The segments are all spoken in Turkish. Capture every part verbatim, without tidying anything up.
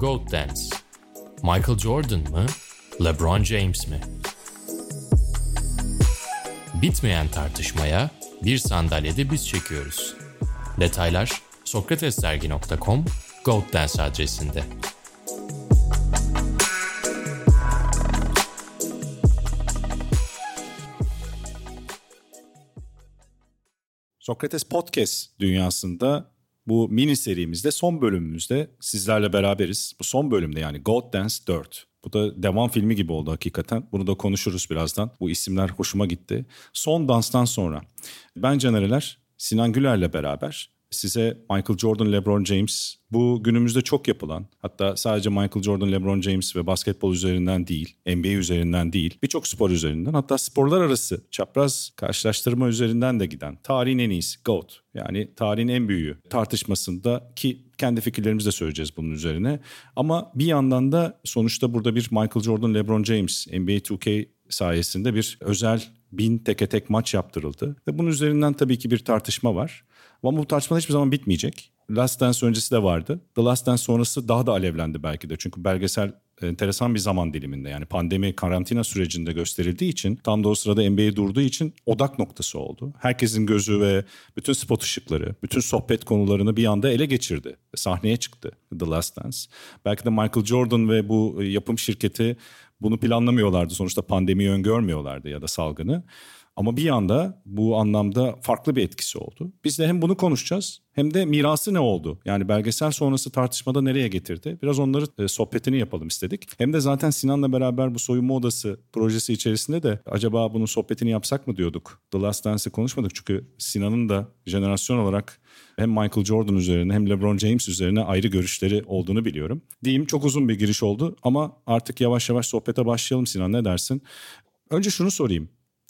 Goat Dance. Michael Jordan mı? LeBron James mi? Bitmeyen tartışmaya bir sandalyede biz çekiyoruz. Detaylar Sokratesdergi nokta com Goat Dance adresinde. Sokrates Podcast dünyasında bu mini serimizde son bölümümüzde sizlerle beraberiz. Bu son bölümde yani Goat Dance dört. Bu da devam filmi gibi oldu hakikaten. Bunu da konuşuruz birazdan. Bu isimler hoşuma gitti. Son danstan sonra ben Caner'ler Sinan Güler'le beraber size Michael Jordan, LeBron James, bu günümüzde çok yapılan, hatta sadece Michael Jordan, LeBron James ve basketbol üzerinden değil, N B A üzerinden değil, birçok spor üzerinden, hatta sporlar arası çapraz karşılaştırma üzerinden de giden tarihin en iyisi, GOAT, yani tarihin en büyüğü tartışmasında ki kendi fikirlerimizi de söyleyeceğiz bunun üzerine. Ama bir yandan da sonuçta burada bir Michael Jordan, LeBron James, N B A iki K sayesinde bir özel bin teke tek maç yaptırıldı ve bunun üzerinden tabii ki bir tartışma var. Ama bu tartışma hiçbir zaman bitmeyecek. Last Dance öncesi de vardı. The Last Dance sonrası daha da alevlendi belki de. Çünkü belgesel enteresan bir zaman diliminde, yani pandemi, karantina sürecinde gösterildiği için, tam da o sırada N B A durduğu için odak noktası oldu. Herkesin gözü ve bütün spot ışıkları, bütün sohbet konularını bir anda ele geçirdi. Sahneye çıktı The Last Dance. Belki de Michael Jordan ve bu yapım şirketi bunu planlamıyorlardı. Sonuçta pandemiyi öngörmüyorlardı ya da salgını. Ama bir anda bu anlamda farklı bir etkisi oldu. Biz de hem bunu konuşacağız hem de mirası ne oldu? Yani belgesel sonrası tartışmada nereye getirdi? Biraz onları sohbetini yapalım istedik. Hem de zaten Sinan'la beraber bu soyunma odası projesi içerisinde de acaba bunun sohbetini yapsak mı diyorduk. The Last Dance'i konuşmadık çünkü Sinan'ın da jenerasyon olarak hem Michael Jordan üzerine hem LeBron James üzerine ayrı görüşleri olduğunu biliyorum. Diyeyim, çok uzun bir giriş oldu ama artık yavaş yavaş sohbete başlayalım Sinan, ne dersin? Önce şunu sorayım.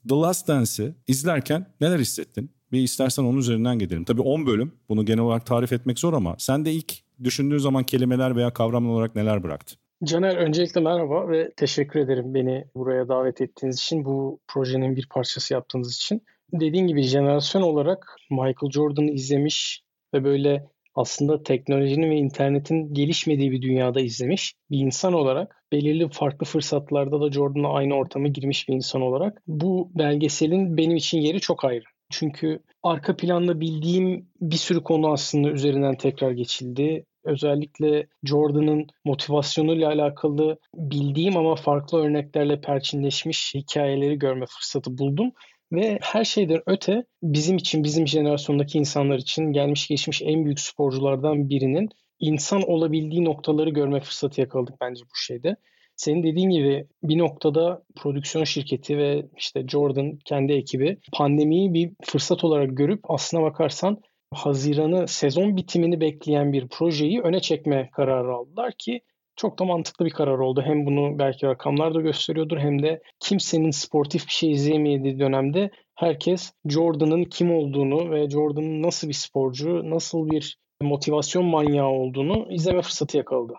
The Last Dance'i izlerken neler hissettin? Bir istersen onun üzerinden gidelim. Tabii on bölüm, bunu genel olarak tarif etmek zor ama sen de ilk düşündüğün zaman kelimeler veya kavram olarak neler bıraktın? Caner, öncelikle merhaba ve teşekkür ederim beni buraya davet ettiğiniz için, bu projenin bir parçası yaptığınız için. Dediğin gibi jenerasyon olarak Michael Jordan'ı izlemiş ve böyle aslında teknolojinin ve internetin gelişmediği bir dünyada izlemiş bir insan olarak, belirli farklı fırsatlarda da Jordan'la aynı ortama girmiş bir insan olarak bu belgeselin benim için yeri çok ayrı. Çünkü arka planda bildiğim bir sürü konu aslında üzerinden tekrar geçildi. Özellikle Jordan'ın motivasyonuyla alakalı bildiğim ama farklı örneklerle perçinleşmiş hikayeleri görme fırsatı buldum. Ve her şeyden öte bizim için, bizim jenerasyondaki insanlar için gelmiş geçmiş en büyük sporculardan birinin insan olabildiği noktaları görme fırsatı yakaladık bence bu şeyde. Senin dediğin gibi bir noktada prodüksiyon şirketi ve işte Jordan kendi ekibi pandemiyi bir fırsat olarak görüp, aslına bakarsan Haziran'ı, sezon bitimini bekleyen bir projeyi öne çekme kararı aldılar ki çok da mantıklı bir karar oldu. Hem bunu belki rakamlar da gösteriyordur, hem de kimsenin sportif bir şey izleyemediği dönemde herkes Jordan'ın kim olduğunu ve Jordan'ın nasıl bir sporcu, nasıl bir motivasyon manyağı olduğunu izleme fırsatı yakaladı.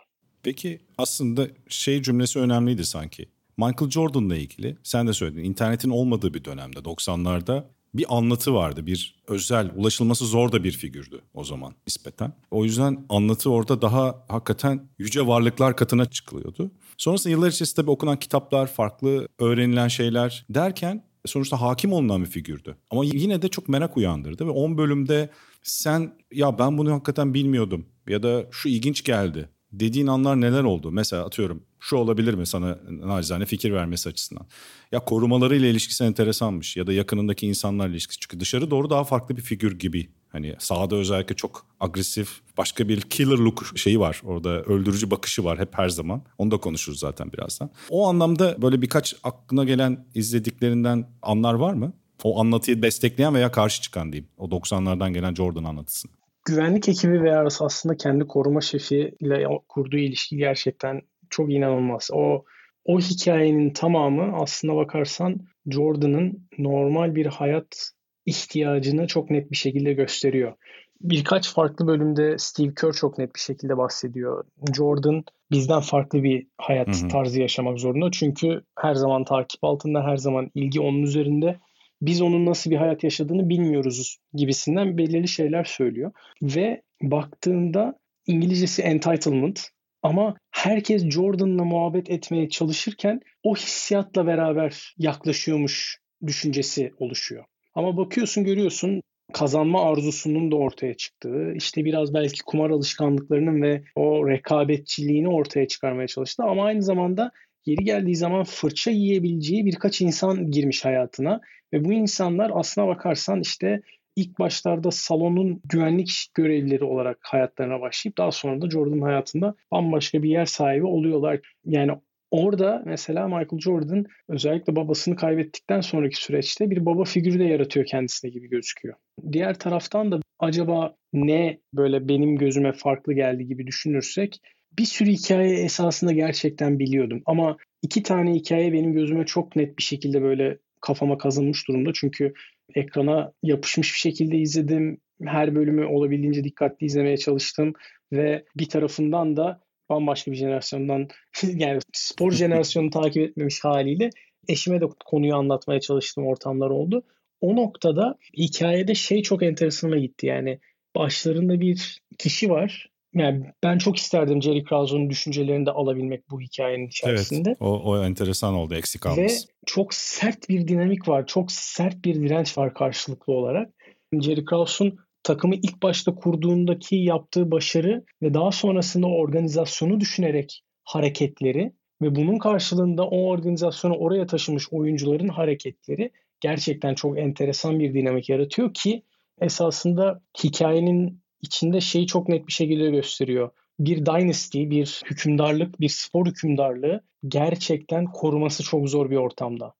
Peki aslında şey cümlesi önemliydi sanki. Michael Jordan'la ilgili sen de söyledin, internetin olmadığı bir dönemde doksanlarda bir anlatı vardı, bir özel, ulaşılması zor da bir figürdü o zaman nispeten. O yüzden anlatı orada daha hakikaten yüce varlıklar katına çıkılıyordu. Sonrasında yıllar içerisinde tabii okunan kitaplar, farklı öğrenilen şeyler derken sonuçta hakim olunan bir figürdü. Ama yine de çok merak uyandırdı ve on bölümde sen ya ben bunu hakikaten bilmiyordum ya da şu ilginç geldi dediğin anlar neler oldu? Mesela atıyorum şu olabilir mi sana nacizane fikir vermesi açısından? Ya korumalarıyla ilişkisi enteresanmış ya da yakınındaki insanlarla ilişkisi. Çünkü dışarı doğru daha farklı bir figür gibi. Hani sahada özellikle çok agresif, başka bir killer look şeyi var. Orada öldürücü bakışı var hep, her zaman. Onu da konuşuruz zaten birazdan. O anlamda böyle birkaç aklına gelen izlediklerinden anlar var mı? O anlatıyı destekleyen veya karşı çıkan diyeyim. O doksanlardan gelen Jordan anlatısını. Güvenlik ekibi ve arası aslında kendi koruma şefiyle kurduğu ilişki gerçekten çok inanılmaz. O o hikayenin tamamı aslına bakarsan Jordan'ın normal bir hayat ihtiyacını çok net bir şekilde gösteriyor. Birkaç farklı bölümde Steve Kerr çok net bir şekilde bahsediyor. Jordan bizden farklı bir hayat hı hı. tarzı yaşamak zorunda. Çünkü her zaman takip altında, her zaman ilgi onun üzerinde. Biz onun nasıl bir hayat yaşadığını bilmiyoruz gibisinden belirli şeyler söylüyor. Ve baktığında İngilizcesi entitlement, Ama herkes Jordan'la muhabbet etmeye çalışırken o hissiyatla beraber yaklaşıyormuş düşüncesi oluşuyor. Ama bakıyorsun, görüyorsun, kazanma arzusunun da ortaya çıktığı, işte biraz belki kumar alışkanlıklarının ve o rekabetçiliğini ortaya çıkarmaya çalıştı. Ama aynı zamanda yeri geldiği zaman fırça yiyebileceği birkaç insan girmiş hayatına. Ve bu insanlar aslına bakarsan işte ilk başlarda salonun güvenlik görevlileri olarak hayatlarına başlayıp daha sonra da Jordan'ın hayatında bambaşka bir yer sahibi oluyorlar. Yani orada mesela Michael Jordan özellikle babasını kaybettikten sonraki süreçte bir baba figürü de yaratıyor kendisine gibi gözüküyor. Diğer taraftan da acaba ne böyle benim gözüme farklı geldi gibi düşünürsek bir sürü hikaye esasında gerçekten biliyordum. Ama iki tane hikaye benim gözüme çok net bir şekilde böyle kafama kazınmış durumda. Çünkü ekrana yapışmış bir şekilde izledim. Her bölümü olabildiğince dikkatli izlemeye çalıştım. Ve bir tarafından da bambaşka bir jenerasyondan, yani spor jenerasyonunu takip etmemiş haliyle eşime de konuyu anlatmaya çalıştığım ortamlar oldu. O noktada hikayede şey çok enteresanıma gitti. Yani başlarında bir kişi var. Yani ben çok isterdim Jerry Krause'un düşüncelerini de alabilmek bu hikayenin içerisinde. Evet, o, o enteresan oldu, eksik kalmış. Ve çok sert bir dinamik var, çok sert bir direnç var karşılıklı olarak. Jerry Krause'un takımı ilk başta kurduğundaki yaptığı başarı ve daha sonrasında organizasyonu düşünerek hareketleri ve bunun karşılığında o organizasyonu oraya taşımış oyuncuların hareketleri gerçekten çok enteresan bir dinamik yaratıyor ki esasında hikayenin İçinde şeyi çok net bir şekilde gösteriyor. Bir dynasty, bir hükümdarlık, bir spor hükümdarlığı gerçekten koruması çok zor bir ortamda.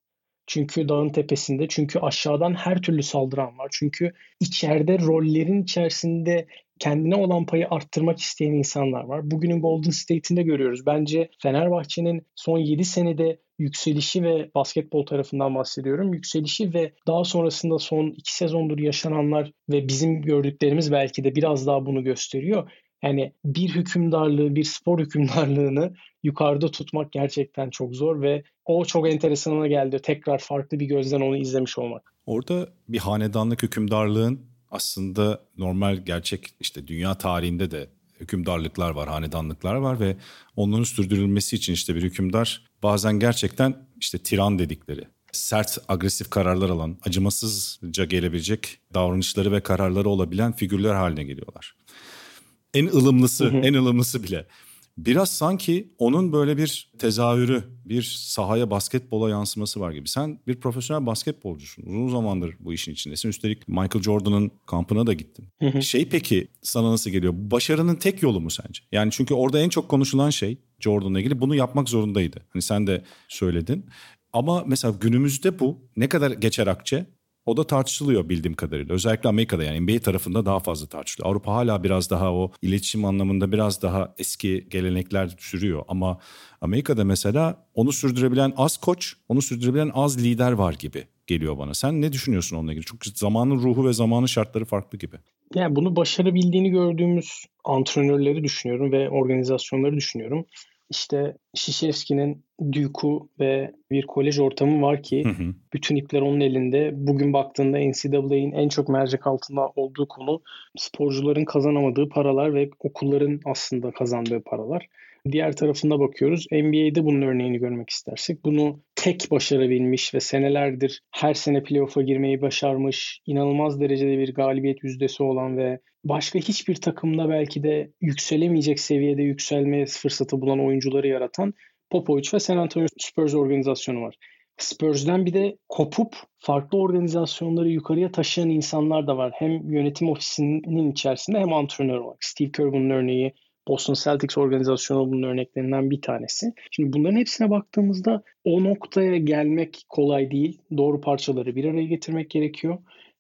Çünkü dağın tepesinde, çünkü aşağıdan her türlü saldıran var. Çünkü içeride rollerin içerisinde kendine olan payı arttırmak isteyen insanlar var. Bugünün Golden State'inde görüyoruz. Bence Fenerbahçe'nin son yedi senede yükselişi ve basketbol tarafından bahsediyorum. Yükselişi ve daha sonrasında son iki sezondur yaşananlar ve bizim gördüklerimiz belki de biraz daha bunu gösteriyor. Yani bir hükümdarlığı, bir spor hükümdarlığını yukarıda tutmak gerçekten çok zor ve o çok enteresanına geldi. Tekrar farklı bir gözden onu izlemiş olmak. Orada bir hanedanlık, hükümdarlığın aslında normal, gerçek, işte dünya tarihinde de hükümdarlıklar var, hanedanlıklar var ve onların sürdürülmesi için işte bir hükümdar bazen gerçekten işte tiran dedikleri, sert, agresif kararlar alan, acımasızca gelebilecek davranışları ve kararları olabilen figürler haline geliyorlar. En ılımlısı, hı hı. en ılımlısı bile. Biraz sanki onun böyle bir tezahürü, bir sahaya, basketbola yansıması var gibi. Sen bir profesyonel basketbolcusun. Uzun zamandır bu işin içindesin. Üstelik Michael Jordan'ın kampına da gittin. Hı hı. Şey peki sana nasıl geliyor? Başarının tek yolu mu sence? Yani çünkü orada en çok konuşulan şey Jordan'la ilgili, bunu yapmak zorundaydı. Hani sen de söyledin. Ama mesela günümüzde bu ne kadar geçer akçe? O da tartışılıyor bildiğim kadarıyla. Özellikle Amerika'da, yani N B A tarafında daha fazla tartışılıyor. Avrupa hala biraz daha o iletişim anlamında biraz daha eski gelenekler sürüyor. Ama Amerika'da mesela onu sürdürebilen az koç, onu sürdürebilen az lider var gibi geliyor bana. Sen ne düşünüyorsun onunla ilgili? Çünkü zamanın ruhu ve zamanın şartları farklı gibi. Yani bunu başarabildiğini gördüğümüz antrenörleri düşünüyorum ve organizasyonları düşünüyorum. İşte Şişevski'nin Duke'u ve bir kolej ortamı var ki hı hı. bütün ipler onun elinde. Bugün baktığında N C A A'nin en çok mercek altında olduğu konu sporcuların kazanamadığı paralar ve okulların aslında kazandığı paralar. Diğer tarafına bakıyoruz. N B A'de bunun örneğini görmek istersek, bunu tek başarabilmiş ve senelerdir her sene playoff'a girmeyi başarmış, inanılmaz derecede bir galibiyet yüzdesi olan ve başka hiçbir takımda belki de yükselemeyecek seviyede yükselme fırsatı bulan oyuncuları yaratan Popovich ve San Antonio Spurs organizasyonu var. Spurs'den bir de kopup farklı organizasyonları yukarıya taşıyan insanlar da var. Hem yönetim ofisinin içerisinde hem antrenör olarak. Steve Kerr bunun örneği, Boston Celtics organizasyonu bunun örneklerinden bir tanesi. Şimdi bunların hepsine baktığımızda o noktaya gelmek kolay değil. Doğru parçaları bir araya getirmek gerekiyor.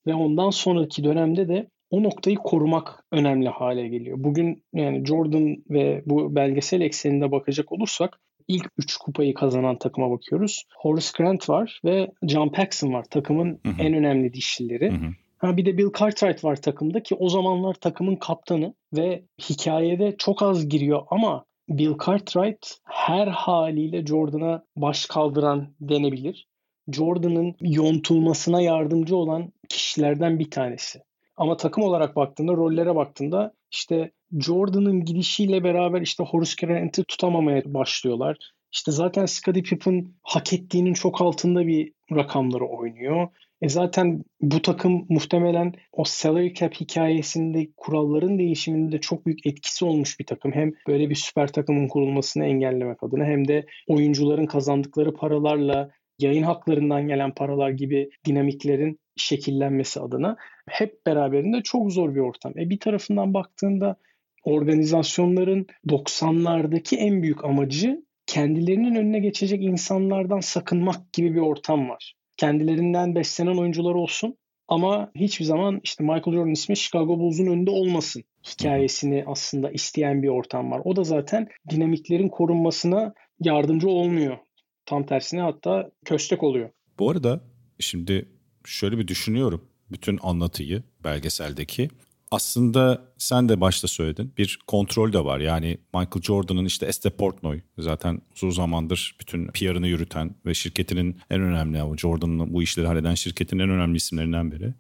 Ve ondan sonraki dönemde de o noktayı korumak önemli hale geliyor. Bugün yani Jordan ve bu belgesel ekseninde bakacak olursak ilk üç kupayı kazanan takıma bakıyoruz. Horace Grant var ve John Paxson var, takımın hı hı. en önemli dişlileri. Hı hı. Ha, bir de Bill Cartwright var takımda ki o zamanlar takımın kaptanı ve hikayede çok az giriyor ama Bill Cartwright her haliyle Jordan'a baş kaldıran denebilir. Jordan'ın yontulmasına yardımcı olan kişilerden bir tanesi. Ama takım olarak baktığında, rollere baktığında işte Jordan'ın gidişiyle beraber işte Horace Grant'i tutamamaya başlıyorlar. İşte zaten Scottie Pippen hak ettiğinin çok altında bir rakamları oynuyor. E zaten bu takım muhtemelen o salary cap hikayesinde kuralların değişiminde de çok büyük etkisi olmuş bir takım. Hem böyle bir süper takımın kurulmasını engellemek adına hem de oyuncuların kazandıkları paralarla yayın haklarından gelen paralar gibi dinamiklerin şekillenmesi adına hep beraberinde çok zor bir ortam. E bir tarafından baktığında organizasyonların doksanlardaki en büyük amacı kendilerinin önüne geçecek insanlardan sakınmak gibi bir ortam var. Kendilerinden beslenen oyuncular olsun ama hiçbir zaman işte Michael Jordan ismi Chicago Bulls'un önünde olmasın hikayesini aslında isteyen bir ortam var. O da zaten dinamiklerin korunmasına yardımcı olmuyor. Tam tersine hatta köstek oluyor. Bu arada şimdi şöyle bir düşünüyorum bütün anlatıyı belgeseldeki. Aslında sen de başta söyledin bir kontrol de var. Yani Michael Jordan'ın işte Estee Portnoy zaten uzun zamandır bütün P R'ını yürüten ve şirketinin en önemli, Jordan'ın bu işleri halleden şirketin en önemli isimlerinden biri.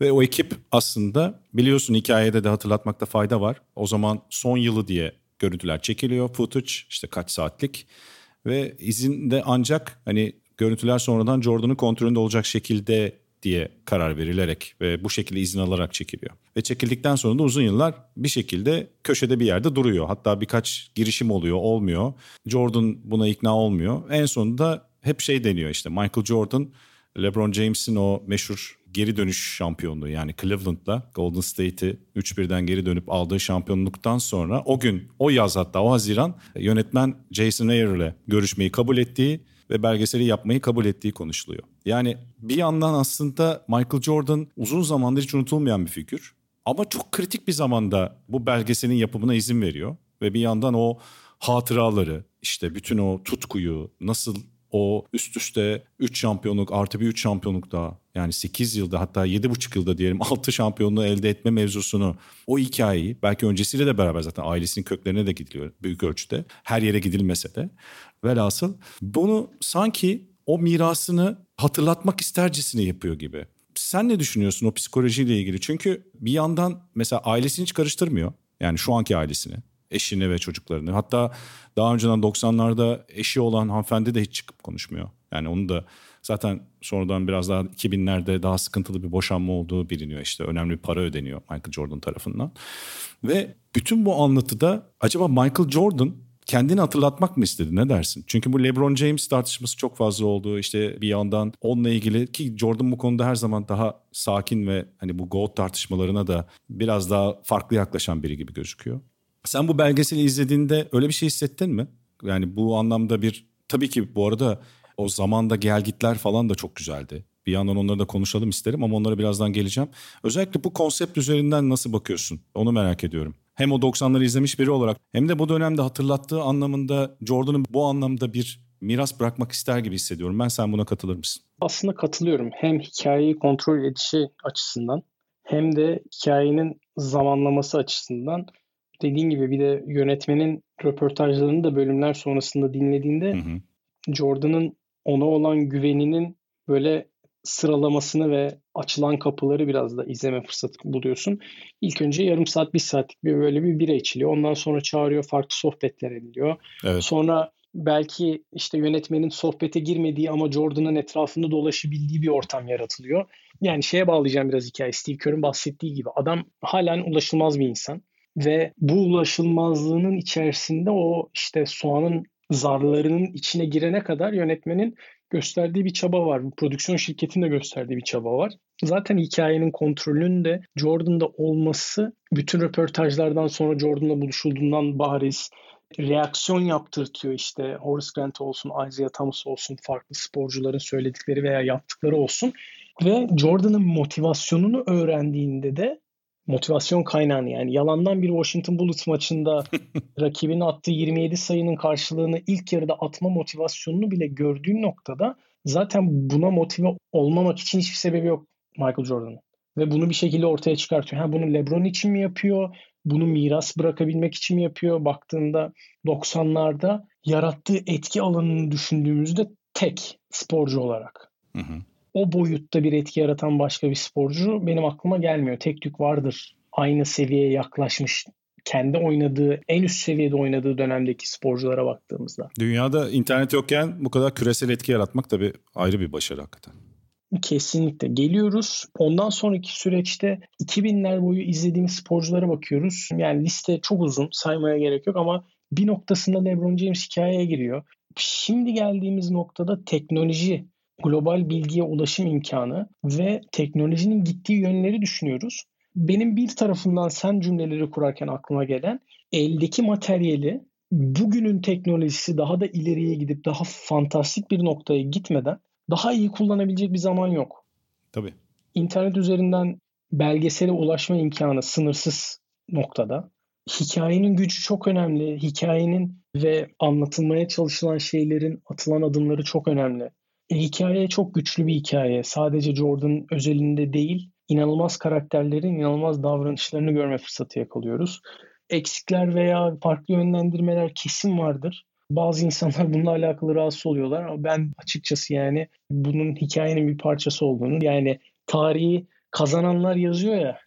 Ve o ekip aslında biliyorsun hikayede de hatırlatmakta fayda var. O zaman son yılı diye görüntüler çekiliyor, footage işte kaç saatlik ve izinde ancak hani görüntüler sonradan Jordan'ın kontrolünde olacak şekilde diye karar verilerek ve bu şekilde izin alarak çekiliyor. Ve çekildikten sonra da uzun yıllar bir şekilde köşede bir yerde duruyor. Hatta birkaç girişim oluyor, olmuyor. Jordan buna ikna olmuyor. En sonunda hep şey deniyor işte Michael Jordan, LeBron James'in o meşhur geri dönüş şampiyonluğu yani Cleveland'la Golden State'i üç birden geri dönüp aldığı şampiyonluktan sonra o gün, o yaz hatta o Haziran yönetmen Jason Ayer ile görüşmeyi kabul ettiği ve belgeseli yapmayı kabul ettiği konuşuluyor. Yani bir yandan aslında Michael Jordan uzun zamandır hiç unutulmayan bir figür. Ama çok kritik bir zamanda bu belgeselin yapımına izin veriyor. Ve bir yandan o hatıraları, işte bütün o tutkuyu, nasıl o üst üste üç şampiyonluk artı bir üç şampiyonluk daha yani sekiz yılda hatta yedi buçuk yılda diyelim altı şampiyonluğu elde etme mevzusunu o hikayeyi belki öncesiyle de beraber zaten ailesinin köklerine de gidiliyor büyük ölçüde her yere gidilmese de velhasıl bunu sanki o mirasını hatırlatmak istercesine yapıyor gibi. Sen ne düşünüyorsun o psikolojiyle ilgili? Çünkü bir yandan mesela ailesini hiç karıştırmıyor yani şu anki ailesini. Eşini ve çocuklarını. Hatta daha önceden doksanlarda eşi olan hanımefendi de hiç çıkıp konuşmuyor. Yani onu da zaten sonradan biraz daha iki binlerde daha sıkıntılı bir boşanma olduğu biliniyor. İşte önemli bir para ödeniyor Michael Jordan tarafından. Ve bütün bu anlatıda acaba Michael Jordan kendini hatırlatmak mı istedi ne dersin? Çünkü bu LeBron James tartışması çok fazla oldu. İşte bir yandan onunla ilgili ki Jordan bu konuda her zaman daha sakin ve hani bu GOAT tartışmalarına da biraz daha farklı yaklaşan biri gibi gözüküyor. Sen bu belgeseli izlediğinde öyle bir şey hissettin mi? Yani bu anlamda bir tabii ki bu arada o zamanda gelgitler falan da çok güzeldi. Bir yandan onları da konuşalım isterim ama onlara birazdan geleceğim. Özellikle bu konsept üzerinden nasıl bakıyorsun? Onu merak ediyorum. Hem o doksanları izlemiş biri olarak hem de bu dönemde hatırlattığı anlamında Jordan'ın bu anlamda bir miras bırakmak ister gibi hissediyorum. Ben sen buna katılır mısın? Aslında katılıyorum. Hem hikayeyi kontrol edişi açısından hem de hikayenin zamanlaması açısından. Dediğin gibi bir de yönetmenin röportajlarını da bölümler sonrasında dinlediğinde hı hı. Jordan'ın ona olan güveninin böyle sıralamasını ve açılan kapıları biraz da izleme fırsatı buluyorsun. İlk önce yarım saat, bir saatlik bir böyle bir bira içiliyor. Ondan sonra çağırıyor, farklı sohbetler ediliyor. Evet. Sonra belki işte yönetmenin sohbete girmediği ama Jordan'ın etrafında dolaşabildiği bir ortam yaratılıyor. Yani şeye bağlayacağım biraz hikaye. Steve Kerr'ın bahsettiği gibi adam halen ulaşılmaz bir insan. Ve bu ulaşılmazlığının içerisinde o işte soğanın zarlarının içine girene kadar yönetmenin gösterdiği bir çaba var. Prodüksiyon şirketinin de gösterdiği bir çaba var. Zaten hikayenin kontrolünün de Jordan'da olması bütün röportajlardan sonra Jordan'la buluşulduğundan bariz reaksiyon yaptırtıyor işte. Horace Grant olsun, Isaiah Thomas olsun, farklı sporcuların söyledikleri veya yaptıkları olsun. Ve Jordan'ın motivasyonunu öğrendiğinde de motivasyon kaynağını yani yalandan bir Washington Bullets maçında rakibinin attığı yirmi yedi sayının karşılığını ilk yarıda atma motivasyonunu bile gördüğün noktada zaten buna motive olmamak için hiçbir sebebi yok Michael Jordan'ın. Ve bunu bir şekilde ortaya çıkartıyor. Ha, bunu LeBron için mi yapıyor? Bunu miras bırakabilmek için mi yapıyor? Baktığında doksanlarda yarattığı etki alanını düşündüğümüzde tek sporcu olarak. Hı hı. O boyutta bir etki yaratan başka bir sporcu benim aklıma gelmiyor. Tek tük vardır. Aynı seviyeye yaklaşmış kendi oynadığı, en üst seviyede oynadığı dönemdeki sporculara baktığımızda. Dünyada internet yokken bu kadar küresel etki yaratmak tabii ayrı bir başarı hakikaten. Kesinlikle. Geliyoruz. Ondan sonraki süreçte iki binler boyu izlediğimiz sporculara bakıyoruz. Yani liste çok uzun, saymaya gerek yok ama bir noktasında LeBron James hikayeye giriyor. Şimdi geldiğimiz noktada teknoloji, global bilgiye ulaşım imkanı ve teknolojinin gittiği yönleri düşünüyoruz. Benim bir tarafından sen cümleleri kurarken aklıma gelen, eldeki materyali bugünün teknolojisi daha da ileriye gidip daha fantastik bir noktaya gitmeden daha iyi kullanabilecek bir zaman yok. Tabii. İnternet üzerinden belgesele ulaşma imkanı sınırsız noktada. Hikayenin gücü çok önemli. Hikayenin ve anlatılmaya çalışılan şeylerin atılan adımları çok önemli. E, hikaye çok güçlü bir hikaye. Sadece Jordan özelinde değil, inanılmaz karakterlerin inanılmaz davranışlarını görme fırsatı yakalıyoruz. Eksikler veya farklı yönlendirmeler kesin vardır. Bazı insanlar bununla alakalı rahatsız oluyorlar ama ben açıkçası yani bunun hikayenin bir parçası olduğunu, yani tarihi kazananlar yazıyor ya.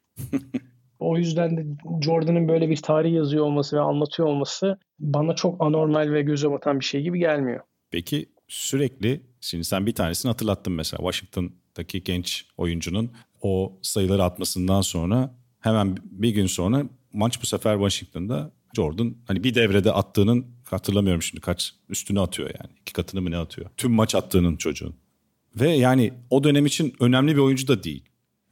O yüzden de Jordan'ın böyle bir tarih yazıyor olması ve anlatıyor olması bana çok anormal ve göze batan bir şey gibi gelmiyor. Peki sürekli, şimdi sen bir tanesini hatırlattın mesela, Washington'daki genç oyuncunun o sayıları atmasından sonra hemen bir gün sonra maç bu sefer Washington'da Jordan hani bir devrede attığının, hatırlamıyorum şimdi kaç, üstüne atıyor yani. İki katını mı ne atıyor? Tüm maç attığının çocuğun. Ve yani o dönem için önemli bir oyuncu da değil.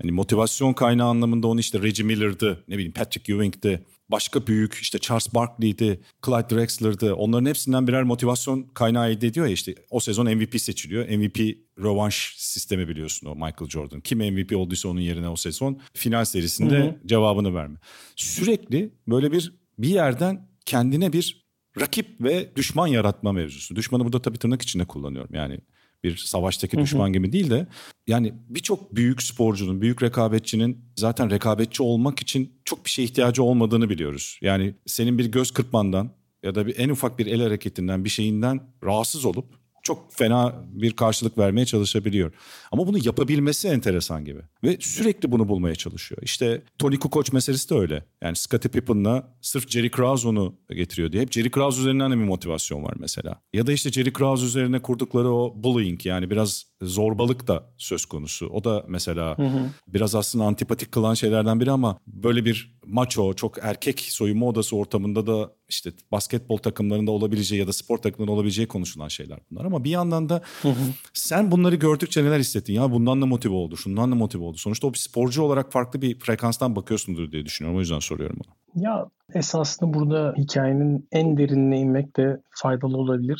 Hani motivasyon kaynağı anlamında onu işte Reggie Miller'dı, ne bileyim Patrick Ewing'di, başka büyük işte Charles Barkley'di, Clyde Drexler'dı. Onların hepsinden birer motivasyon kaynağı elde ediyor ya, işte o sezon M V P seçiliyor. M V P rövanş sistemi biliyorsun, o Michael Jordan. Kim M V P olduysa onun yerine o sezon final serisinde Hı-hı. cevabını verme. Sürekli böyle bir bir yerden kendine bir rakip ve düşman yaratma mevzusu. Düşmanı burada tabii tırnak içinde kullanıyorum. Yani bir savaştaki düşman hı hı. gibi değil de yani birçok büyük sporcunun, büyük rekabetçinin zaten rekabetçi olmak için çok bir şeye ihtiyacı olmadığını biliyoruz. Yani senin bir göz kırpmandan ya da bir en ufak bir el hareketinden, bir şeyinden rahatsız olup çok fena bir karşılık vermeye çalışabiliyor. Ama bunu yapabilmesi enteresan gibi. Ve sürekli bunu bulmaya çalışıyor. İşte Tony Kukoc meselesi de öyle. Yani Scottie Pippen'la sırf Jerry Krause onu getiriyor diye. Hep Jerry Krause üzerinden de bir motivasyon var mesela. Ya da işte Jerry Krause üzerine kurdukları o bullying, yani biraz zorbalık da söz konusu. O da mesela hı hı. biraz aslında antipatik kılan şeylerden biri ama böyle bir macho, çok erkek soyunma odası ortamında da işte basketbol takımlarında olabileceği ya da spor takımlarında olabileceği konuşulan şeyler bunlar. Ama bir yandan da hı hı. sen bunları gördükçe neler hissettin? Ya bundan da motive oldu, şundan da motive oldu. Sonuçta o bir sporcu olarak farklı bir frekanstan bakıyorsundur diye düşünüyorum. O yüzden soruyorum bunu. Ya esasında burada hikayenin en derinine inmek de faydalı olabilir.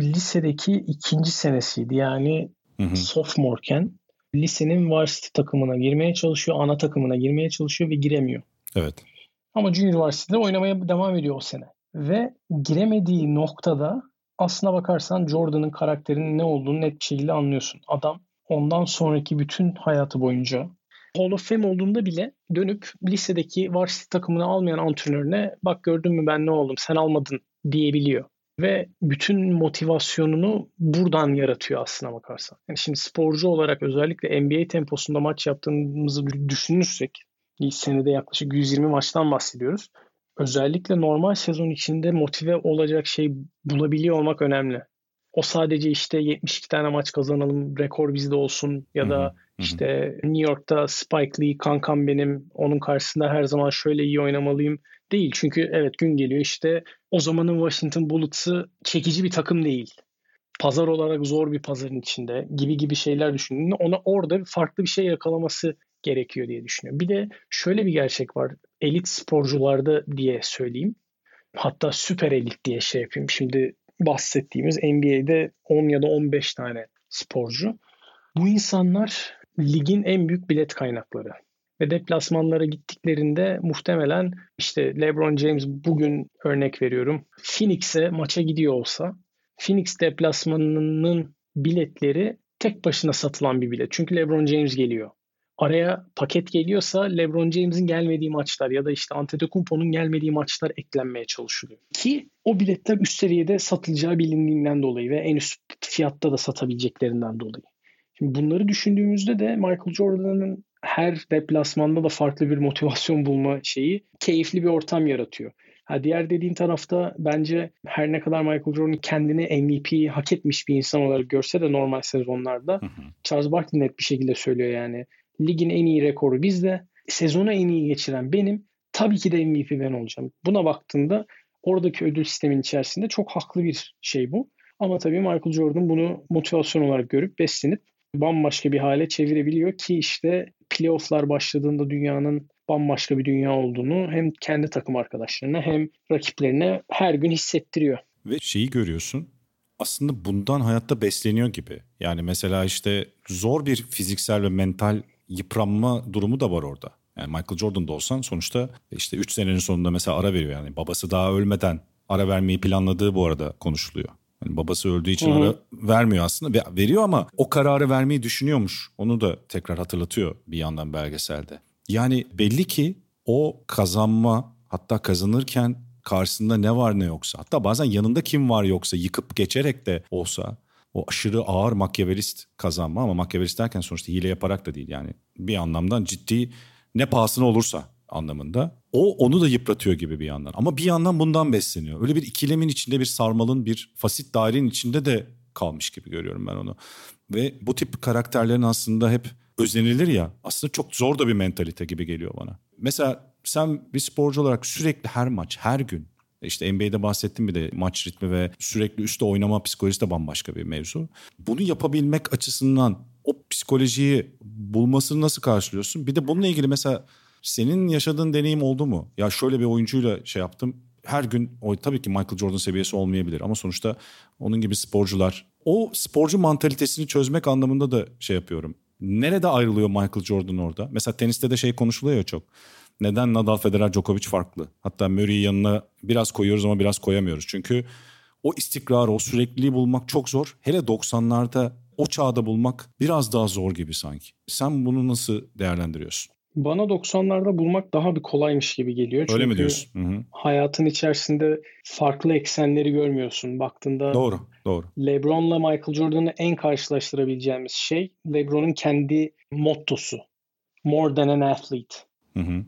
Lisedeki ikinci senesiydi. Yani hı hı. sophomoreken lisenin varsity takımına girmeye çalışıyor, ana takımına girmeye çalışıyor ve giremiyor. Evet. Ama Junior Varsity'de oynamaya devam ediyor o sene. Ve giremediği noktada aslına bakarsan Jordan'ın karakterinin ne olduğunu net bir şekilde anlıyorsun. Adam ondan sonraki bütün hayatı boyunca Hall of Fame olduğunda bile dönüp lisedeki Varsity takımını almayan antrenörüne "Bak gördün mü ben ne oldum, sen almadın" diyebiliyor. Ve bütün motivasyonunu buradan yaratıyor aslına bakarsan. Yani şimdi sporcu olarak özellikle N B A temposunda maç yaptığımızı düşünürsek, bir senede yaklaşık yüz yirmi maçtan bahsediyoruz. Özellikle normal sezon içinde motive olacak şey bulabiliyor olmak önemli. O sadece işte yetmiş iki tane maç kazanalım, rekor bizde olsun ya da işte New York'ta Spike Lee kankam benim, onun karşısında her zaman şöyle iyi oynamalıyım değil. Çünkü evet gün geliyor işte o zamanın Washington Bullets'ı çekici bir takım değil. Pazar olarak zor bir pazarın içinde gibi gibi şeyler düşündüğünde ona orada farklı bir şey yakalaması gerekiyor diye düşünüyorum. Bir de şöyle bir gerçek var. Elit sporcularda diye söyleyeyim. Hatta süper elit diye şey yapayım. Şimdi bahsettiğimiz N B A'de on ya da on beş tane sporcu. Bu insanlar ligin en büyük bilet kaynakları. Ve deplasmanlara gittiklerinde muhtemelen işte LeBron James bugün örnek veriyorum. Phoenix'e maça gidiyor olsa Phoenix deplasmanının biletleri tek başına satılan bir bilet. Çünkü LeBron James geliyor. Araya paket geliyorsa LeBron James'in gelmediği maçlar ya da işte Antetokounmpo'nun gelmediği maçlar eklenmeye çalışılıyor. Ki o biletler üst seviyede satılacağı bilindiğinden dolayı ve en üst fiyatta da satabileceklerinden dolayı. Şimdi bunları düşündüğümüzde de Michael Jordan'ın her deplasmanda da farklı bir motivasyon bulma şeyi keyifli bir ortam yaratıyor. Ha, diğer dediğin tarafta bence her ne kadar Michael Jordan kendini M V P'yi hak etmiş bir insan olarak görse de normal sezonlarda hı hı. Charles Barkley net bir şekilde söylüyor yani. Ligin en iyi rekoru bizde, sezonu en iyi geçiren benim, tabii ki de M V P ben olacağım. Buna baktığında oradaki ödül sistemin içerisinde çok haklı bir şey bu. Ama tabii Michael Jordan bunu motivasyon olarak görüp beslenip bambaşka bir hale çevirebiliyor ki işte playofflar başladığında dünyanın bambaşka bir dünya olduğunu hem kendi takım arkadaşlarına hem rakiplerine her gün hissettiriyor. Ve şeyi görüyorsun, aslında bundan hayatta besleniyor gibi. Yani mesela işte zor bir fiziksel ve mental yıpranma durumu da var orada. Yani Michael Jordan'da olsan sonuçta işte üç senenin sonunda mesela ara veriyor. Yani babası daha ölmeden ara vermeyi planladığı bu arada konuşuluyor. Yani babası öldüğü için Hı-hı. ara vermiyor aslında. Veriyor ama o kararı vermeyi düşünüyormuş. Onu da tekrar hatırlatıyor bir yandan belgeselde. Yani belli ki o kazanma, hatta kazanırken karşısında ne var ne yoksa, hatta bazen yanında kim var yoksa, yıkıp geçerek de olsa o aşırı ağır makyavelist kazanma, ama makyavelist derken sonuçta hile yaparak da değil yani, bir anlamdan ciddi ne pahasına olursa anlamında, o onu da yıpratıyor gibi bir yandan, ama bir yandan bundan besleniyor. Öyle bir ikilemin içinde, bir sarmalın, bir fasit dairenin içinde de kalmış gibi görüyorum ben onu. Ve bu tip karakterlerin aslında hep özlenilir ya, aslında çok zor da bir mentalite gibi geliyor bana. Mesela sen bir sporcu olarak sürekli her maç, her gün, işte N B A'de bahsettim, bir de maç ritmi ve sürekli üstte oynama psikolojisi de bambaşka bir mevzu. Bunu yapabilmek açısından o psikolojiyi bulmasını nasıl karşılıyorsun? Bir de bununla ilgili mesela senin yaşadığın deneyim oldu mu? Ya şöyle bir oyuncuyla şey yaptım, her gün, o tabii ki Michael Jordan seviyesi olmayabilir ama sonuçta onun gibi sporcular, o sporcu mantalitesini çözmek anlamında da şey yapıyorum. Nerede ayrılıyor Michael Jordan orada? Mesela teniste de şey konuşuluyor çok. Neden Nadal, Federer, Djokovic farklı? Hatta Murray'i yanına biraz koyuyoruz ama biraz koyamıyoruz. Çünkü o istikrarı, o sürekliliği bulmak çok zor. Hele doksanlarda, o çağda bulmak biraz daha zor gibi sanki. Sen bunu nasıl değerlendiriyorsun? Bana doksanlarda bulmak daha bir kolaymış gibi geliyor. Öyle mi diyorsun? Çünkü hayatın içerisinde farklı eksenleri görmüyorsun. Baktığında doğru, doğru. LeBron'la Michael Jordan'ı en karşılaştırabileceğimiz şey LeBron'un kendi mottosu. More than an athlete. Hı hı.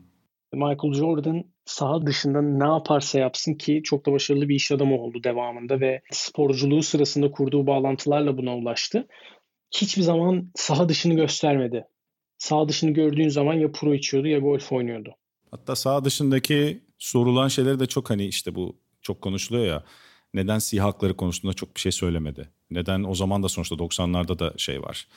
Michael Jordan saha dışında ne yaparsa yapsın, ki çok da başarılı bir iş adamı oldu devamında ve sporculuğu sırasında kurduğu bağlantılarla buna ulaştı. Hiçbir zaman saha dışını göstermedi. Saha dışını gördüğün zaman ya pro içiyordu ya golf oynuyordu. Hatta saha dışındaki sorulan şeyleri de çok, hani işte bu çok konuşuluyor ya. Neden Seahawks'ları konusunda çok bir şey söylemedi? Neden o zaman da sonuçta doksanlarda da şey var.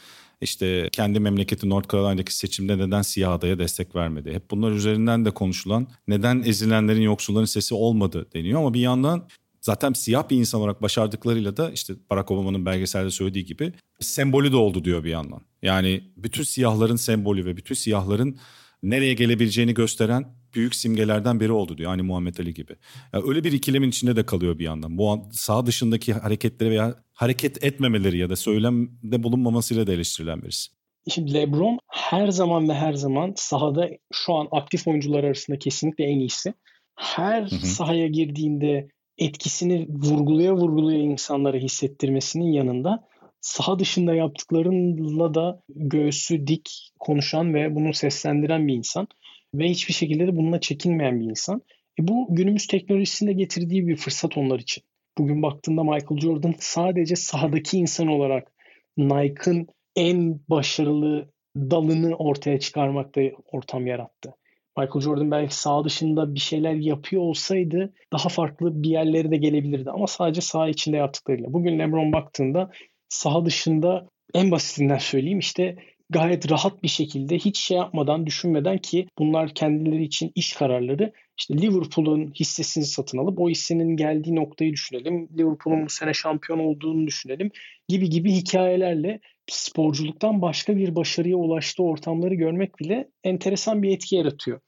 İşte kendi memleketi North Carolina'daki seçimde neden siyah adaya destek vermedi? Hep bunlar üzerinden de konuşulan, neden ezilenlerin, yoksulların sesi olmadı deniyor. Ama bir yandan zaten siyah bir insan olarak başardıklarıyla da işte Barack Obama'nın belgeselde söylediği gibi sembolü de oldu diyor bir yandan. Yani bütün siyahların sembolü ve bütün siyahların nereye gelebileceğini gösteren büyük simgelerden biri oldu diyor. Hani Muhammed Ali gibi. Yani öyle bir ikilemin içinde de kalıyor bir yandan. Bu an, sağ dışındaki hareketleri veya hareket etmemeleri ya da söylemde bulunmamasıyla da eleştirilen birisi. Şimdi LeBron her zaman ve her zaman sahada şu an aktif oyuncular arasında kesinlikle en iyisi. Her hı hı. sahaya girdiğinde etkisini vurgulaya vurgulaya insanlara hissettirmesinin yanında saha dışında yaptıklarıyla da göğsü dik konuşan ve bunu seslendiren bir insan. Ve hiçbir şekilde de bununla çekinmeyen bir insan. E bu günümüz teknolojisinde getirdiği bir fırsat onlar için. Bugün baktığında Michael Jordan sadece sahadaki insan olarak Nike'ın en başarılı dalını ortaya çıkarmakta ortam yarattı. Michael Jordan belki saha dışında bir şeyler yapıyor olsaydı daha farklı bir yerlere de gelebilirdi. Ama sadece saha içinde yaptıklarıyla. Bugün LeBron baktığında saha dışında en basitinden söyleyeyim işte gayet rahat bir şekilde hiç şey yapmadan, düşünmeden, ki bunlar kendileri için iş kararları. İşte Liverpool'un hissesini satın alıp o hissenin geldiği noktayı düşünelim. Liverpool'un bu sene şampiyon olduğunu düşünelim gibi gibi hikayelerle sporculuktan başka bir başarıya ulaştığı ortamları görmek bile enteresan bir etki yaratıyor.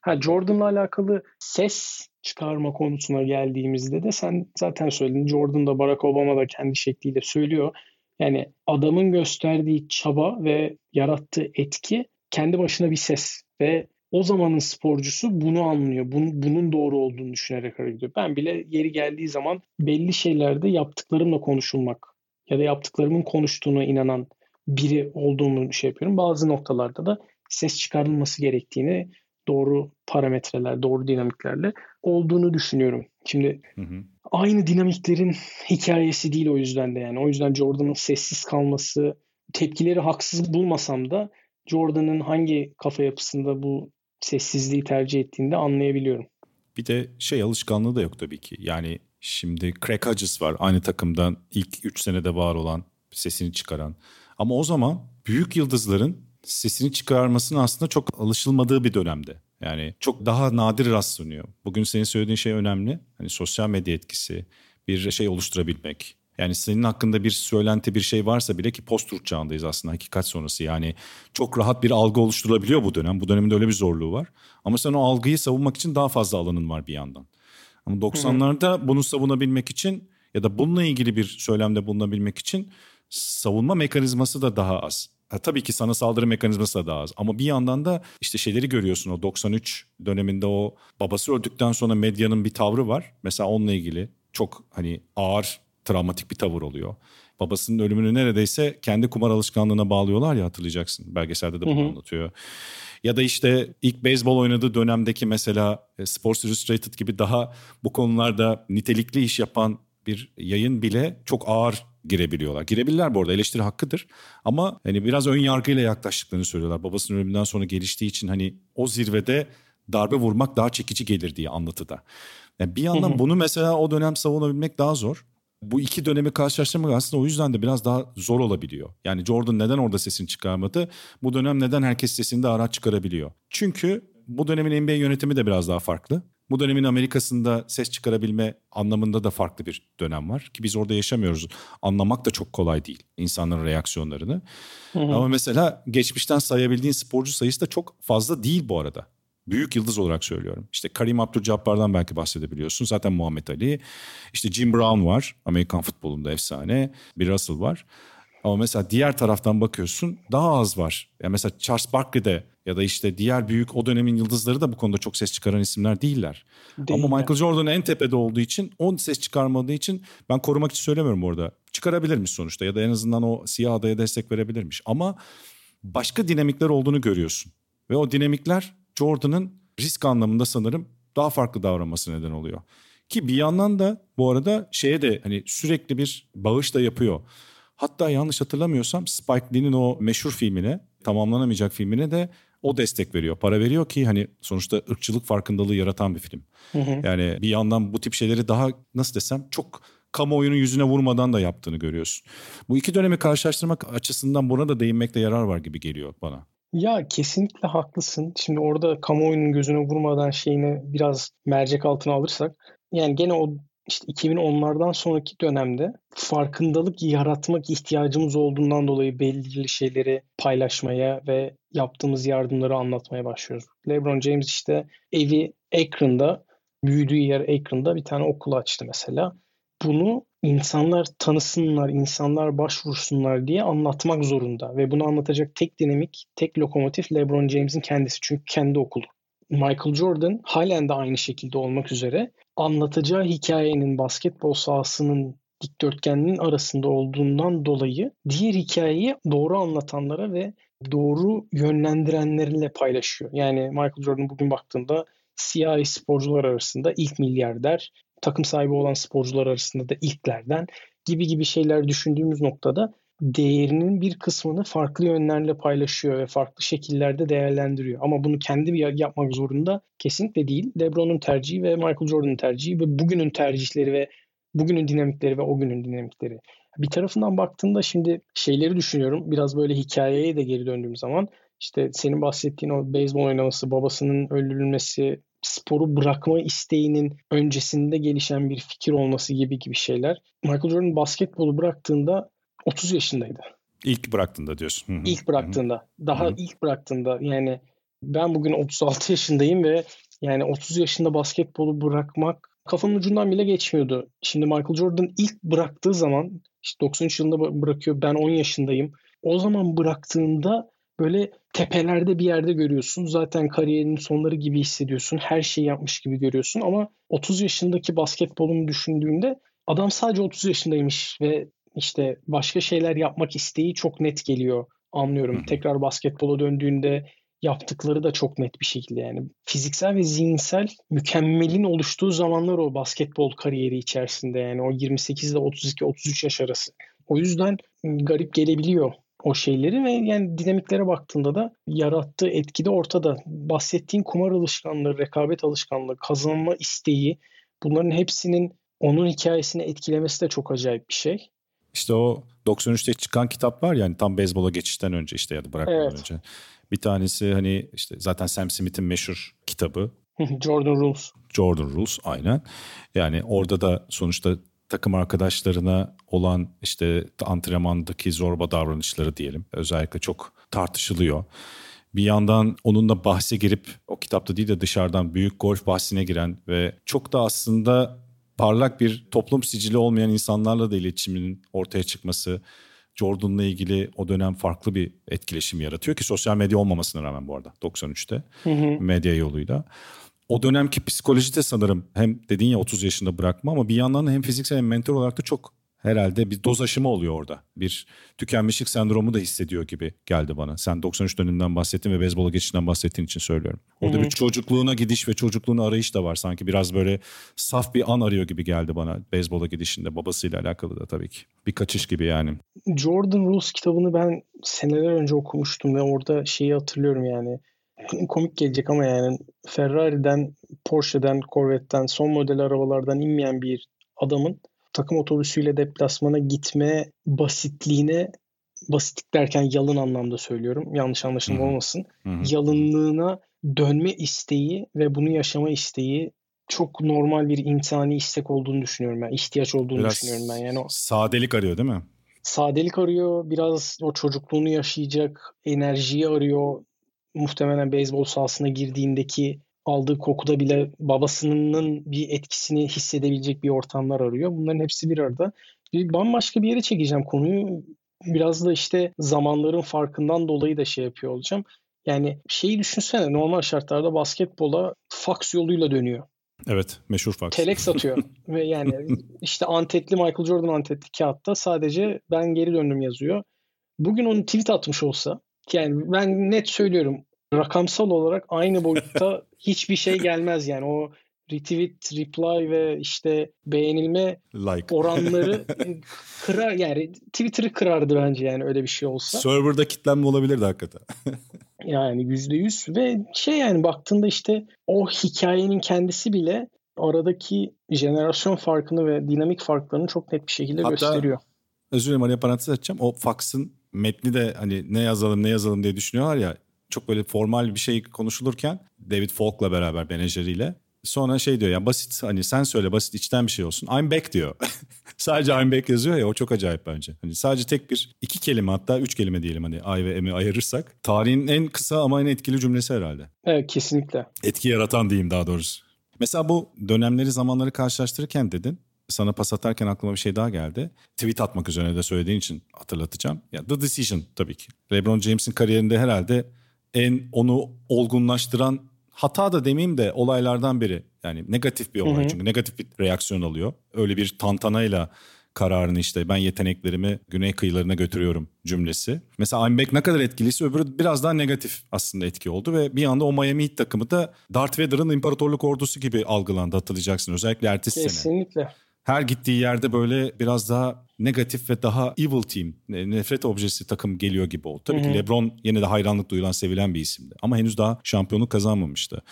Ha, Jordan'la alakalı ses çıkarma konusuna geldiğimizde de sen zaten söyledin. Jordan da Barack Obama da kendi şekliyle söylüyor. Yani adamın gösterdiği çaba ve yarattığı etki kendi başına bir ses ve o zamanın sporcusu bunu anlıyor. Bunun, bunun doğru olduğunu düşünerek hareket ediyor. Ben bile yeri geldiği zaman belli şeylerde yaptıklarımla konuşulmak ya da yaptıklarımın konuştuğuna inanan biri olduğumu şey yapıyorum. Bazı noktalarda da ses çıkarılması gerektiğini doğru parametreler, doğru dinamiklerle olduğunu düşünüyorum. Şimdi hı hı. aynı dinamiklerin hikayesi değil o yüzden de yani. O yüzden Jordan'ın sessiz kalması, tepkileri haksız bulmasam da Jordan'ın hangi kafa yapısında bu sessizliği tercih ettiğini de anlayabiliyorum. Bir de şey alışkanlığı da yok tabii ki. Yani şimdi Craig Hodges var aynı takımdan ilk üç senede var olan, sesini çıkaran. Ama o zaman büyük yıldızların sesini çıkarmasının aslında çok alışılmadığı bir dönemde. Yani çok daha nadir rastlanıyor. Bugün senin söylediğin şey önemli. Hani sosyal medya etkisi, bir şey oluşturabilmek. Yani senin hakkında bir söylenti, bir şey varsa bile ki post-truth çağındayız aslında, hakikat sonrası. Yani çok rahat bir algı oluşturulabiliyor bu dönem. Bu dönemin de öyle bir zorluğu var. Ama sen o algıyı savunmak için daha fazla alanın var bir yandan. Ama doksanlarda bunu savunabilmek için ya da bununla ilgili bir söylemde bulunabilmek için savunma mekanizması da daha az. Ha, tabii ki sana saldırı mekanizması da daha az. Ama bir yandan da işte şeyleri görüyorsun, o doksan üç döneminde o babası öldükten sonra medyanın bir tavrı var. Mesela onunla ilgili çok hani ağır, travmatik bir tavır oluyor. Babasının ölümünü neredeyse kendi kumar alışkanlığına bağlıyorlar ya, hatırlayacaksın. Belgeselde de bunu hı hı. anlatıyor. Ya da işte ilk beyzbol oynadığı dönemdeki mesela Sports Illustrated gibi daha bu konularda nitelikli iş yapan bir yayın bile çok ağır girebiliyorlar. Girebilirler bu arada, eleştiri hakkıdır. Ama hani biraz ön yargıyla yaklaştıklarını söylüyorlar. Babasının ölümünden sonra geliştiği için hani o zirvede darbe vurmak daha çekici gelir diye anlatıda. Yani bir yandan hı hı. bunu mesela o dönem savunabilmek daha zor. Bu iki dönemi karşılaştırmak aslında o yüzden de biraz daha zor olabiliyor. Yani Jordan neden orada sesini çıkarmadı? Bu dönem neden herkes sesini de araç çıkarabiliyor? Çünkü bu dönemin N B A yönetimi de biraz daha farklı. Bu dönemin Amerika'sında ses çıkarabilme anlamında da farklı bir dönem var. Ki biz orada yaşamıyoruz. Anlamak da çok kolay değil insanların reaksiyonlarını. Hı hı. Ama mesela geçmişten sayabildiğin sporcu sayısı da çok fazla değil bu arada. Büyük yıldız olarak söylüyorum. İşte Kareem Abdul-Jabbar'dan belki bahsedebiliyorsun. Zaten Muhammed Ali. İşte Jim Brown var. Amerikan futbolunda efsane. Bir Russell var. Ama mesela diğer taraftan bakıyorsun daha az var. Yani mesela Charles Barkley'de ya da işte diğer büyük o dönemin yıldızları da bu konuda çok ses çıkaran isimler değiller. Değil Ama mi? Michael Jordan en tepede olduğu için, on ses çıkarmadığı için, ben korumak için söylemiyorum orada. Çıkarabilirmiş sonuçta ya da en azından o siyah adaya destek verebilirmiş. Ama başka dinamikler olduğunu görüyorsun. Ve o dinamikler Jordan'ın risk anlamında sanırım daha farklı davranması neden oluyor. Ki bir yandan da bu arada şeye de hani sürekli bir bağış da yapıyor. Hatta yanlış hatırlamıyorsam Spike Lee'nin o meşhur filmine, tamamlanamayacak filmine de o destek veriyor. Para veriyor ki hani sonuçta ırkçılık farkındalığı yaratan bir film. Hı hı. Yani bir yandan bu tip şeyleri daha nasıl desem çok kamuoyunun yüzüne vurmadan da yaptığını görüyorsun. Bu iki dönemi karşılaştırmak açısından buna da değinmekte yarar var gibi geliyor bana. Ya kesinlikle haklısın. Şimdi orada kamuoyunun gözüne vurmadan şeyini biraz mercek altına alırsak, yani gene o işte iki bin onlardan sonraki dönemde farkındalık yaratmak ihtiyacımız olduğundan dolayı belirli şeyleri paylaşmaya ve yaptığımız yardımları anlatmaya başlıyoruz. LeBron James işte evi Akron'da, büyüdüğü yer Akron'da bir tane okul açtı mesela. Bunu insanlar tanısınlar, insanlar başvursunlar diye anlatmak zorunda. Ve bunu anlatacak tek dinamik, tek lokomotif LeBron James'in kendisi. Çünkü kendi okulu. Michael Jordan halen de aynı şekilde olmak üzere anlatacağı hikayenin basketbol sahasının dikdörtgeninin arasında olduğundan dolayı diğer hikayeyi doğru anlatanlara ve doğru yönlendirenlerle paylaşıyor. Yani Michael Jordan bugün baktığında siyahi sporcular arasında ilk milyarder, takım sahibi olan sporcular arasında da ilklerden gibi gibi şeyler düşündüğümüz noktada değerinin bir kısmını farklı yönlerle paylaşıyor ve farklı şekillerde değerlendiriyor. Ama bunu kendi yapmak zorunda kesinlikle değil. LeBron'un tercihi ve Michael Jordan'ın tercihi ve bugünün tercihleri ve bugünün dinamikleri ve o günün dinamikleri. Bir tarafından baktığında şimdi şeyleri düşünüyorum. Biraz böyle hikayeye de geri döndüğüm zaman işte senin bahsettiğin o beyzbol oynaması, babasının öldürülmesi, sporu bırakma isteğinin öncesinde gelişen bir fikir olması gibi gibi şeyler. Michael Jordan basketbolu bıraktığında otuz yaşındaydı. İlk bıraktığında diyorsun. Hı-hı. İlk bıraktığında. Hı-hı. Daha Hı-hı. ilk bıraktığında yani ben bugün otuz altı yaşındayım ve yani otuz yaşında basketbolu bırakmak kafamın ucundan bile geçmiyordu. Şimdi Michael Jordan ilk bıraktığı zaman işte doksan üç yılında bırakıyor, ben on yaşındayım. O zaman bıraktığında böyle tepelerde bir yerde görüyorsun. Zaten kariyerinin sonları gibi hissediyorsun. Her şeyi yapmış gibi görüyorsun ama otuz yaşındaki basketbolunu düşündüğünde adam sadece otuz yaşındaymış ve İşte başka şeyler yapmak isteği çok net geliyor. Anlıyorum. Tekrar basketbola döndüğünde yaptıkları da çok net bir şekilde yani. Fiziksel ve zihinsel mükemmelin oluştuğu zamanlar o basketbol kariyeri içerisinde yani o yirmi sekiz ile otuz iki otuz üç yaş arası. O yüzden garip gelebiliyor o şeyleri ve yani dinamiklere baktığında da yarattığı etki de ortada. Bahsettiğin kumar alışkanlığı, rekabet alışkanlığı, kazanma isteği, bunların hepsinin onun hikayesini etkilemesi de çok acayip bir şey. İşte o doksan üçte çıkan kitap var yani tam beyzbola geçişten önce işte ya da bırakmadan evet. önce. Bir tanesi hani işte zaten Sam Smith'in meşhur kitabı. Jordan Rules. Jordan Rules aynen. Yani orada da sonuçta takım arkadaşlarına olan işte antrenmandaki zorba davranışları diyelim. Özellikle çok tartışılıyor. Bir yandan onunla bahse girip o kitapta değil de dışarıdan büyük golf bahsine giren ve çok da aslında parlak bir toplum sicili olmayan insanlarla da iletişimin ortaya çıkması Jordan'la ilgili o dönem farklı bir etkileşim yaratıyor ki sosyal medya olmamasına rağmen bu arada doksan üçte hı hı. medya yoluyla. O dönemki psikolojide sanırım hem dediğin ya otuz yaşında bırakma ama bir yandan hem fiziksel hem mental olarak da çok herhalde bir doz aşımı oluyor orada. Bir tükenmişlik sendromu da hissediyor gibi geldi bana. Sen doksan üç döneminden bahsettin ve beyzbola geçişinden bahsettiğin için söylüyorum. Orada hı hı. bir çocukluğuna gidiş ve çocukluğuna arayış da var. Sanki biraz böyle saf bir an arıyor gibi geldi bana beyzbola gidişinde. Babasıyla alakalı da tabii ki. Bir kaçış gibi yani. Jordan Rules kitabını ben seneler önce okumuştum ve orada şeyi hatırlıyorum yani. Komik gelecek ama yani Ferrari'den, Porsche'den, Corvette'den, son model arabalardan inmeyen bir adamın takım otobüsüyle deplasmana gitme basitliğine, basitlik derken yalın anlamda söylüyorum. Yanlış anlaşılma olmasın. Hı-hı. Yalınlığına dönme isteği ve bunu yaşama isteği çok normal bir insani istek olduğunu düşünüyorum ben. İhtiyaç olduğunu biraz düşünüyorum ben. Yani o sadelik arıyor değil mi? Sadelik arıyor. Biraz o çocukluğunu yaşayacak enerjiyi arıyor. Muhtemelen beyzbol sahasına girdiğindeki aldığı kokuda bile babasının bir etkisini hissedebilecek bir ortamlar arıyor. Bunların hepsi bir arada. Bir bambaşka bir yere çekeceğim konuyu. Biraz da işte zamanların farkından dolayı da şey yapıyor olacağım. Yani şeyi düşünsene normal şartlarda basketbola faks yoluyla dönüyor. Evet, meşhur faks. Telex atıyor. Ve yani işte antetli Michael Jordan antetli kağıtta sadece ben geri döndüm yazıyor. Bugün onu tweet atmış olsa yani ben net söylüyorum rakamsal olarak aynı boyutta hiçbir şey gelmez yani o retweet, reply ve işte beğenilme like oranları kırar yani Twitter'ı kırardı bence yani öyle bir şey olsa. Server'da kitlenme olabilirdi hakikaten. Yani yüzde yüz ve şey yani baktığında işte o hikayenin kendisi bile aradaki jenerasyon farkını ve dinamik farklarını çok net bir şekilde hatta, gösteriyor. Özür dilerim araya parantez açacağım. O faksın metni de hani ne yazalım ne yazalım diye düşünüyorlar ya. Çok böyle formal bir şey konuşulurken David Falk'la beraber menajeriyle sonra şey diyor ya basit hani sen söyle basit içten bir şey olsun. I'm back diyor. Sadece I'm back yazıyor ya o çok acayip bence. Hani sadece tek bir iki kelime hatta üç kelime diyelim hani I ve M'i ayırırsak. Tarihin en kısa ama en etkili cümlesi herhalde. Evet kesinlikle. Etki yaratan diyeyim daha doğrusu. Mesela bu dönemleri zamanları karşılaştırırken dedin. Sana pas atarken aklıma bir şey daha geldi. Tweet atmak üzerine de söylediğin için hatırlatacağım. Ya The Decision tabii ki. LeBron James'in kariyerinde herhalde en onu olgunlaştıran hata da demeyeyim de olaylardan biri. Yani negatif bir olay hı hı. çünkü negatif bir reaksiyon alıyor. Öyle bir tantanayla kararını işte ben yeteneklerimi güney kıyılarına götürüyorum cümlesi. Mesela I'm back ne kadar etkiliyse öbürü biraz daha negatif aslında etki oldu ve bir anda o Miami Heat takımı da Darth Vader'ın imparatorluk ordusu gibi algılandı hatırlayacaksın özellikle ertesi Kesinlikle. sene. Kesinlikle. Her gittiği yerde böyle biraz daha negatif ve daha evil team, nefret objesi takım geliyor gibi oldu. Tabii hı hı. ki LeBron yine de hayranlık duyulan, sevilen bir isimdi. Ama henüz daha şampiyonluk kazanmamıştı.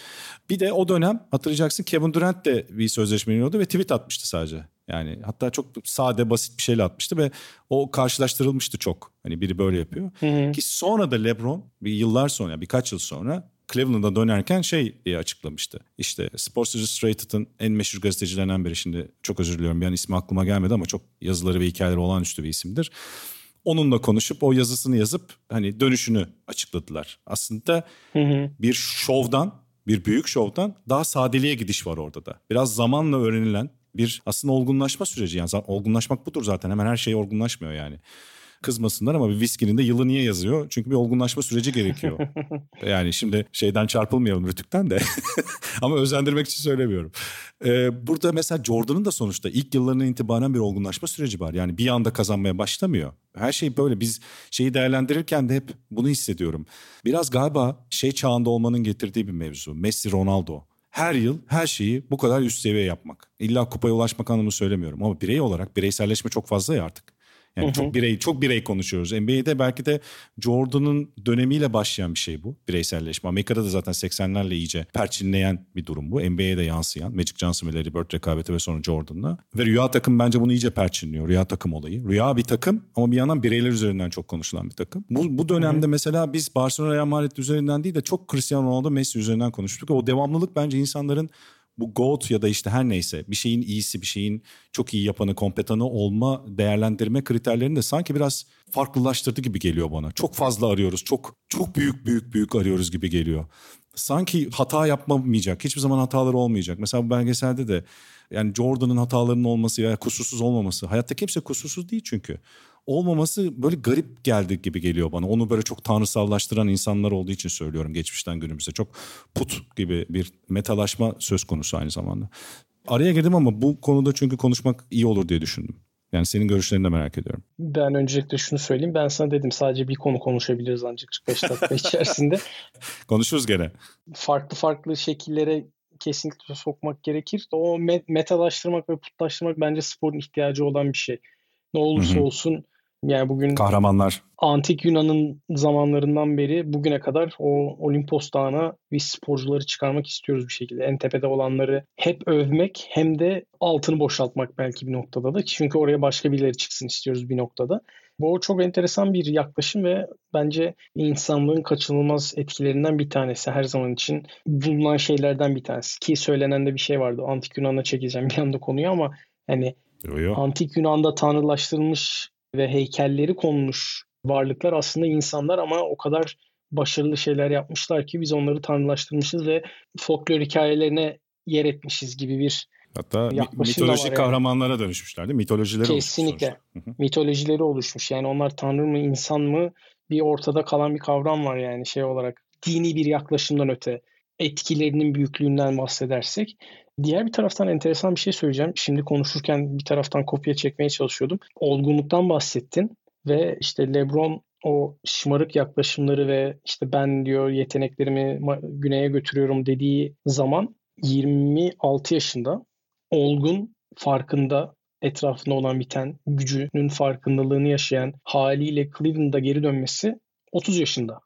Bir de o dönem hatırlayacaksın Kevin Durant de bir sözleşme yeniyordu ve tweet atmıştı sadece. Yani hatta çok sade, basit bir şeyle atmıştı ve o karşılaştırılmıştı çok. Hani biri böyle yapıyor. Hı hı. Ki sonra da LeBron bir yıllar sonra, birkaç yıl sonra Cleveland'a dönerken şey diye açıklamıştı. İşte Sports Illustrated'ın en meşhur gazetecilerinden biri şimdi çok özür diliyorum. Yani ismi aklıma gelmedi ama çok yazıları ve hikayeleri olağanüstü bir isimdir. Onunla konuşup o yazısını yazıp hani dönüşünü açıkladılar. Aslında hı hı. bir şovdan, bir büyük şovdan daha sadeliğe gidiş var orada da. Biraz zamanla öğrenilen bir aslında olgunlaşma süreci. Yani olgunlaşmak budur zaten hemen her şey olgunlaşmıyor yani. kızmasınlar ama bir viskinin de yılı niye yazıyor? Çünkü bir olgunlaşma süreci gerekiyor. Yani şimdi şeyden çarpılmayalım, rütükten de. Ama özendirmek için söylemiyorum. Ee, burada mesela Jordan'ın da sonuçta ilk yıllarından itibaren bir olgunlaşma süreci var. Yani bir anda kazanmaya başlamıyor. Her şey böyle, biz şeyi değerlendirirken de hep bunu hissediyorum. Biraz galiba şey çağında olmanın getirdiği bir mevzu. Messi, Ronaldo. Her yıl her şeyi bu kadar üst seviye yapmak. İlla kupaya ulaşmak anlamını söylemiyorum. Ama birey olarak bireyselleşme çok fazla ya artık. Yani hı hı. çok birey çok birey konuşuyoruz. N B A'de belki de Jordan'ın dönemiyle başlayan bir şey bu. Bireyselleşme. Amerika'da da zaten seksenlerle iyice perçinleyen bir durum bu. N B A'de yansıyan. Magic Johnson ve Larry Bird rekabeti ve sonra Jordan'la. Ve rüya takım bence bunu iyice perçinliyor. Rüya takım olayı. Rüya bir takım ama bir yandan bireyler üzerinden çok konuşulan bir takım. Bu, bu dönemde hı hı. mesela biz Barcelona Real Madrid üzerinden değil de çok Cristiano Ronaldo, Messi üzerinden konuştuk. O devamlılık bence insanların bu GOAT ya da işte her neyse bir şeyin iyisi, bir şeyin çok iyi yapanı, kompetanı olma değerlendirme kriterlerini de sanki biraz farklılaştırdı gibi geliyor bana. Çok fazla arıyoruz, çok çok büyük büyük büyük arıyoruz gibi geliyor. Sanki hata yapmamayacak, hiçbir zaman hataları olmayacak. Mesela bu belgeselde de yani Jordan'ın hatalarının olması ya kusursuz olmaması, hayatta kimse kusursuz değil çünkü. Olmaması böyle garip geldi gibi geliyor bana. Onu böyle çok tanrısallaştıran insanlar olduğu için söylüyorum, geçmişten günümüze. Çok put gibi bir metalaşma söz konusu aynı zamanda. Araya girdim ama bu konuda çünkü konuşmak iyi olur diye düşündüm. Yani senin görüşlerini de merak ediyorum. Ben öncelikle şunu söyleyeyim. Ben sana dedim sadece bir konu konuşabiliriz ancak beş dakika içerisinde. Konuşuruz gene. Farklı farklı şekillere kesinlikle sokmak gerekir. O metalaştırmak ve putlaştırmak bence sporun ihtiyacı olan bir şey. Ne olursa hı hı. olsun. Yani bugün kahramanlar. Antik Yunan'ın zamanlarından beri bugüne kadar o Olimpos Dağı'na biz sporcuları çıkarmak istiyoruz bir şekilde. En tepede olanları hep övmek hem de altını boşaltmak belki bir noktada da. Çünkü oraya başka birileri çıksın istiyoruz bir noktada. Bu çok enteresan bir yaklaşım ve bence insanlığın kaçınılmaz etkilerinden bir tanesi. Her zaman için bulunan şeylerden bir tanesi. Ki söylenen de bir şey vardı. Antik Yunan'a çekeceğim bir anda konuyu ama hani yo, yo. Antik Yunan'da tanrılaştırılmış ve heykelleri konmuş varlıklar aslında insanlar ama o kadar başarılı şeyler yapmışlar ki biz onları tanrılaştırmışız ve folklor hikayelerine yer etmişiz gibi bir hatta mitolojik yani. Kahramanlara dönüşmüşler değil mi? Mitolojileri kesinlikle. Mitolojileri oluşmuş. Yani onlar tanrı mı insan mı bir ortada kalan bir kavram var yani şey olarak dini bir yaklaşımdan öte etkilerinin büyüklüğünden bahsedersek. Diğer bir taraftan enteresan bir şey söyleyeceğim. Şimdi konuşurken bir taraftan kopya çekmeye çalışıyordum. Olgunluktan bahsettin ve işte LeBron o şımarık yaklaşımları ve işte ben diyor yeteneklerimi güneye götürüyorum dediği zaman yirmi altı yaşında olgun, farkında, etrafında olan biten, gücünün farkındalığını yaşayan haliyle Cleveland'a geri dönmesi otuz yaşında.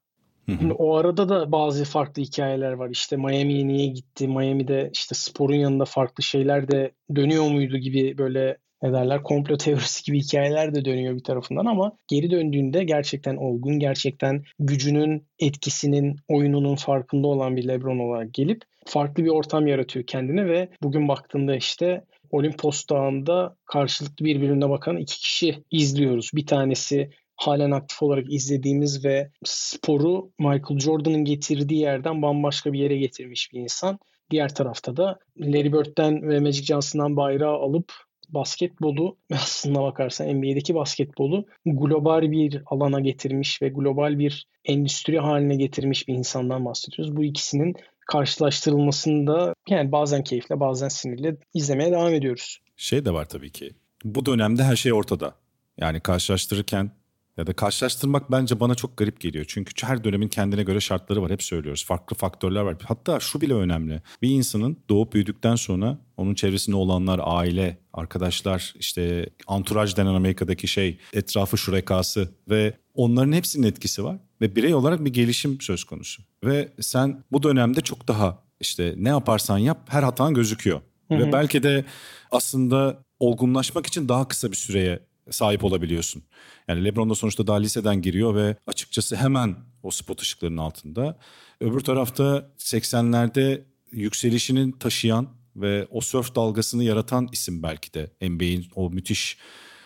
Şimdi o arada da bazı farklı hikayeler var. İşte Miami'ye niye gitti? Miami'de işte sporun yanında farklı şeyler de dönüyor muydu gibi böyle ne derler komplo teorisi gibi hikayeler de dönüyor bir tarafından ama geri döndüğünde gerçekten olgun, gerçekten gücünün, etkisinin, oyununun farkında olan bir LeBron olarak gelip farklı bir ortam yaratıyor kendine ve bugün baktığında işte Olimpos Dağı'nda karşılıklı birbirine bakan iki kişi izliyoruz. Bir tanesi halen aktif olarak izlediğimiz ve sporu Michael Jordan'ın getirdiği yerden bambaşka bir yere getirmiş bir insan. Diğer tarafta da Larry Bird'den ve Magic Johnson'dan bayrağı alıp basketbolu, aslında bakarsan N B A'deki basketbolu global bir alana getirmiş ve global bir endüstri haline getirmiş bir insandan bahsediyoruz. Bu ikisinin karşılaştırılmasında yani bazen keyifle bazen sinirle izlemeye devam ediyoruz. Şey de var tabii ki bu dönemde her şey ortada. Yani karşılaştırırken ya da karşılaştırmak bence bana çok garip geliyor. Çünkü her dönemin kendine göre şartları var. Hep söylüyoruz. Farklı faktörler var. Hatta şu bile önemli. Bir insanın doğup büyüdükten sonra onun çevresinde olanlar, aile, arkadaşlar, işte anturaj denen Amerika'daki şey, etrafı, şurekası ve onların hepsinin etkisi var. Ve birey olarak bir gelişim söz konusu. Ve sen bu dönemde çok daha işte ne yaparsan yap her hatan gözüküyor. Hı hı. Ve belki de aslında olgunlaşmak için daha kısa bir süreye sahip olabiliyorsun. Yani LeBron da sonuçta daha liseden giriyor ve açıkçası hemen o spot ışıklarının altında. Öbür tarafta seksenlerde yükselişini taşıyan ve o surf dalgasını yaratan isim belki de N B A'in o müthiş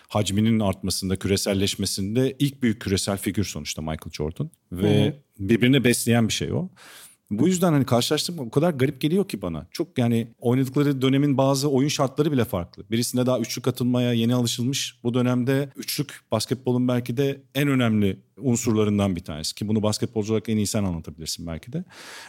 hacminin artmasında, küreselleşmesinde ilk büyük küresel figür sonuçta Michael Jordan. Ve hı-hı. birbirini besleyen bir şey o. Bu yüzden hani karşılaştırma o kadar garip geliyor ki bana. Çok yani oynadıkları dönemin bazı oyun şartları bile farklı. Birisinde daha üçlük atılmaya yeni alışılmış. Bu dönemde üçlük basketbolun belki de en önemli unsurlarından bir tanesi. Ki bunu basketbolcu olarak en iyi sen anlatabilirsin belki de.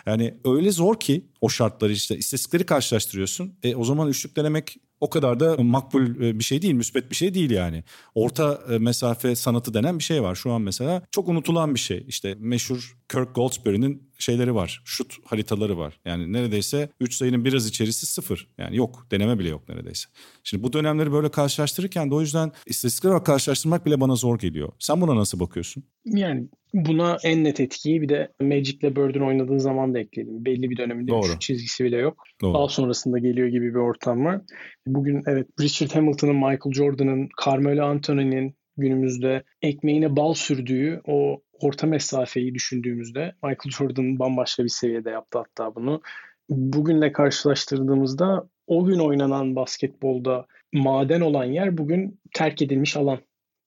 Yani öyle zor ki o şartları işte istatistikleri karşılaştırıyorsun. E o zaman üçlük denemek o kadar da makbul bir şey değil, müspet bir şey değil yani. Orta mesafe sanatı denen bir şey var şu an mesela. Çok unutulan bir şey. İşte meşhur Kirk Goldsberry'nin şeyleri var, şut haritaları var. Yani neredeyse üç sayının biraz içerisi sıfır. Yani yok, deneme bile yok neredeyse. Şimdi bu dönemleri böyle karşılaştırırken de o yüzden istatistikler olarak karşılaştırmak bile bana zor geliyor. Sen buna nasıl bakıyorsun? Yani buna en net etkiyi bir de Magic'le Bird'ün oynadığı zaman da ekledim. Belli bir döneminde Doğru. şut çizgisi bile yok. Doğru. Daha sonrasında geliyor gibi bir ortam var. Bugün evet Richard Hamilton'ın, Michael Jordan'ın, Carmelo Anthony'nin günümüzde ekmeğine bal sürdüğü o orta mesafeyi düşündüğümüzde Michael Jordan bambaşka bir seviyede yaptı hatta bunu. Bugünle karşılaştırdığımızda o gün oynanan basketbolda maden olan yer bugün terk edilmiş alan.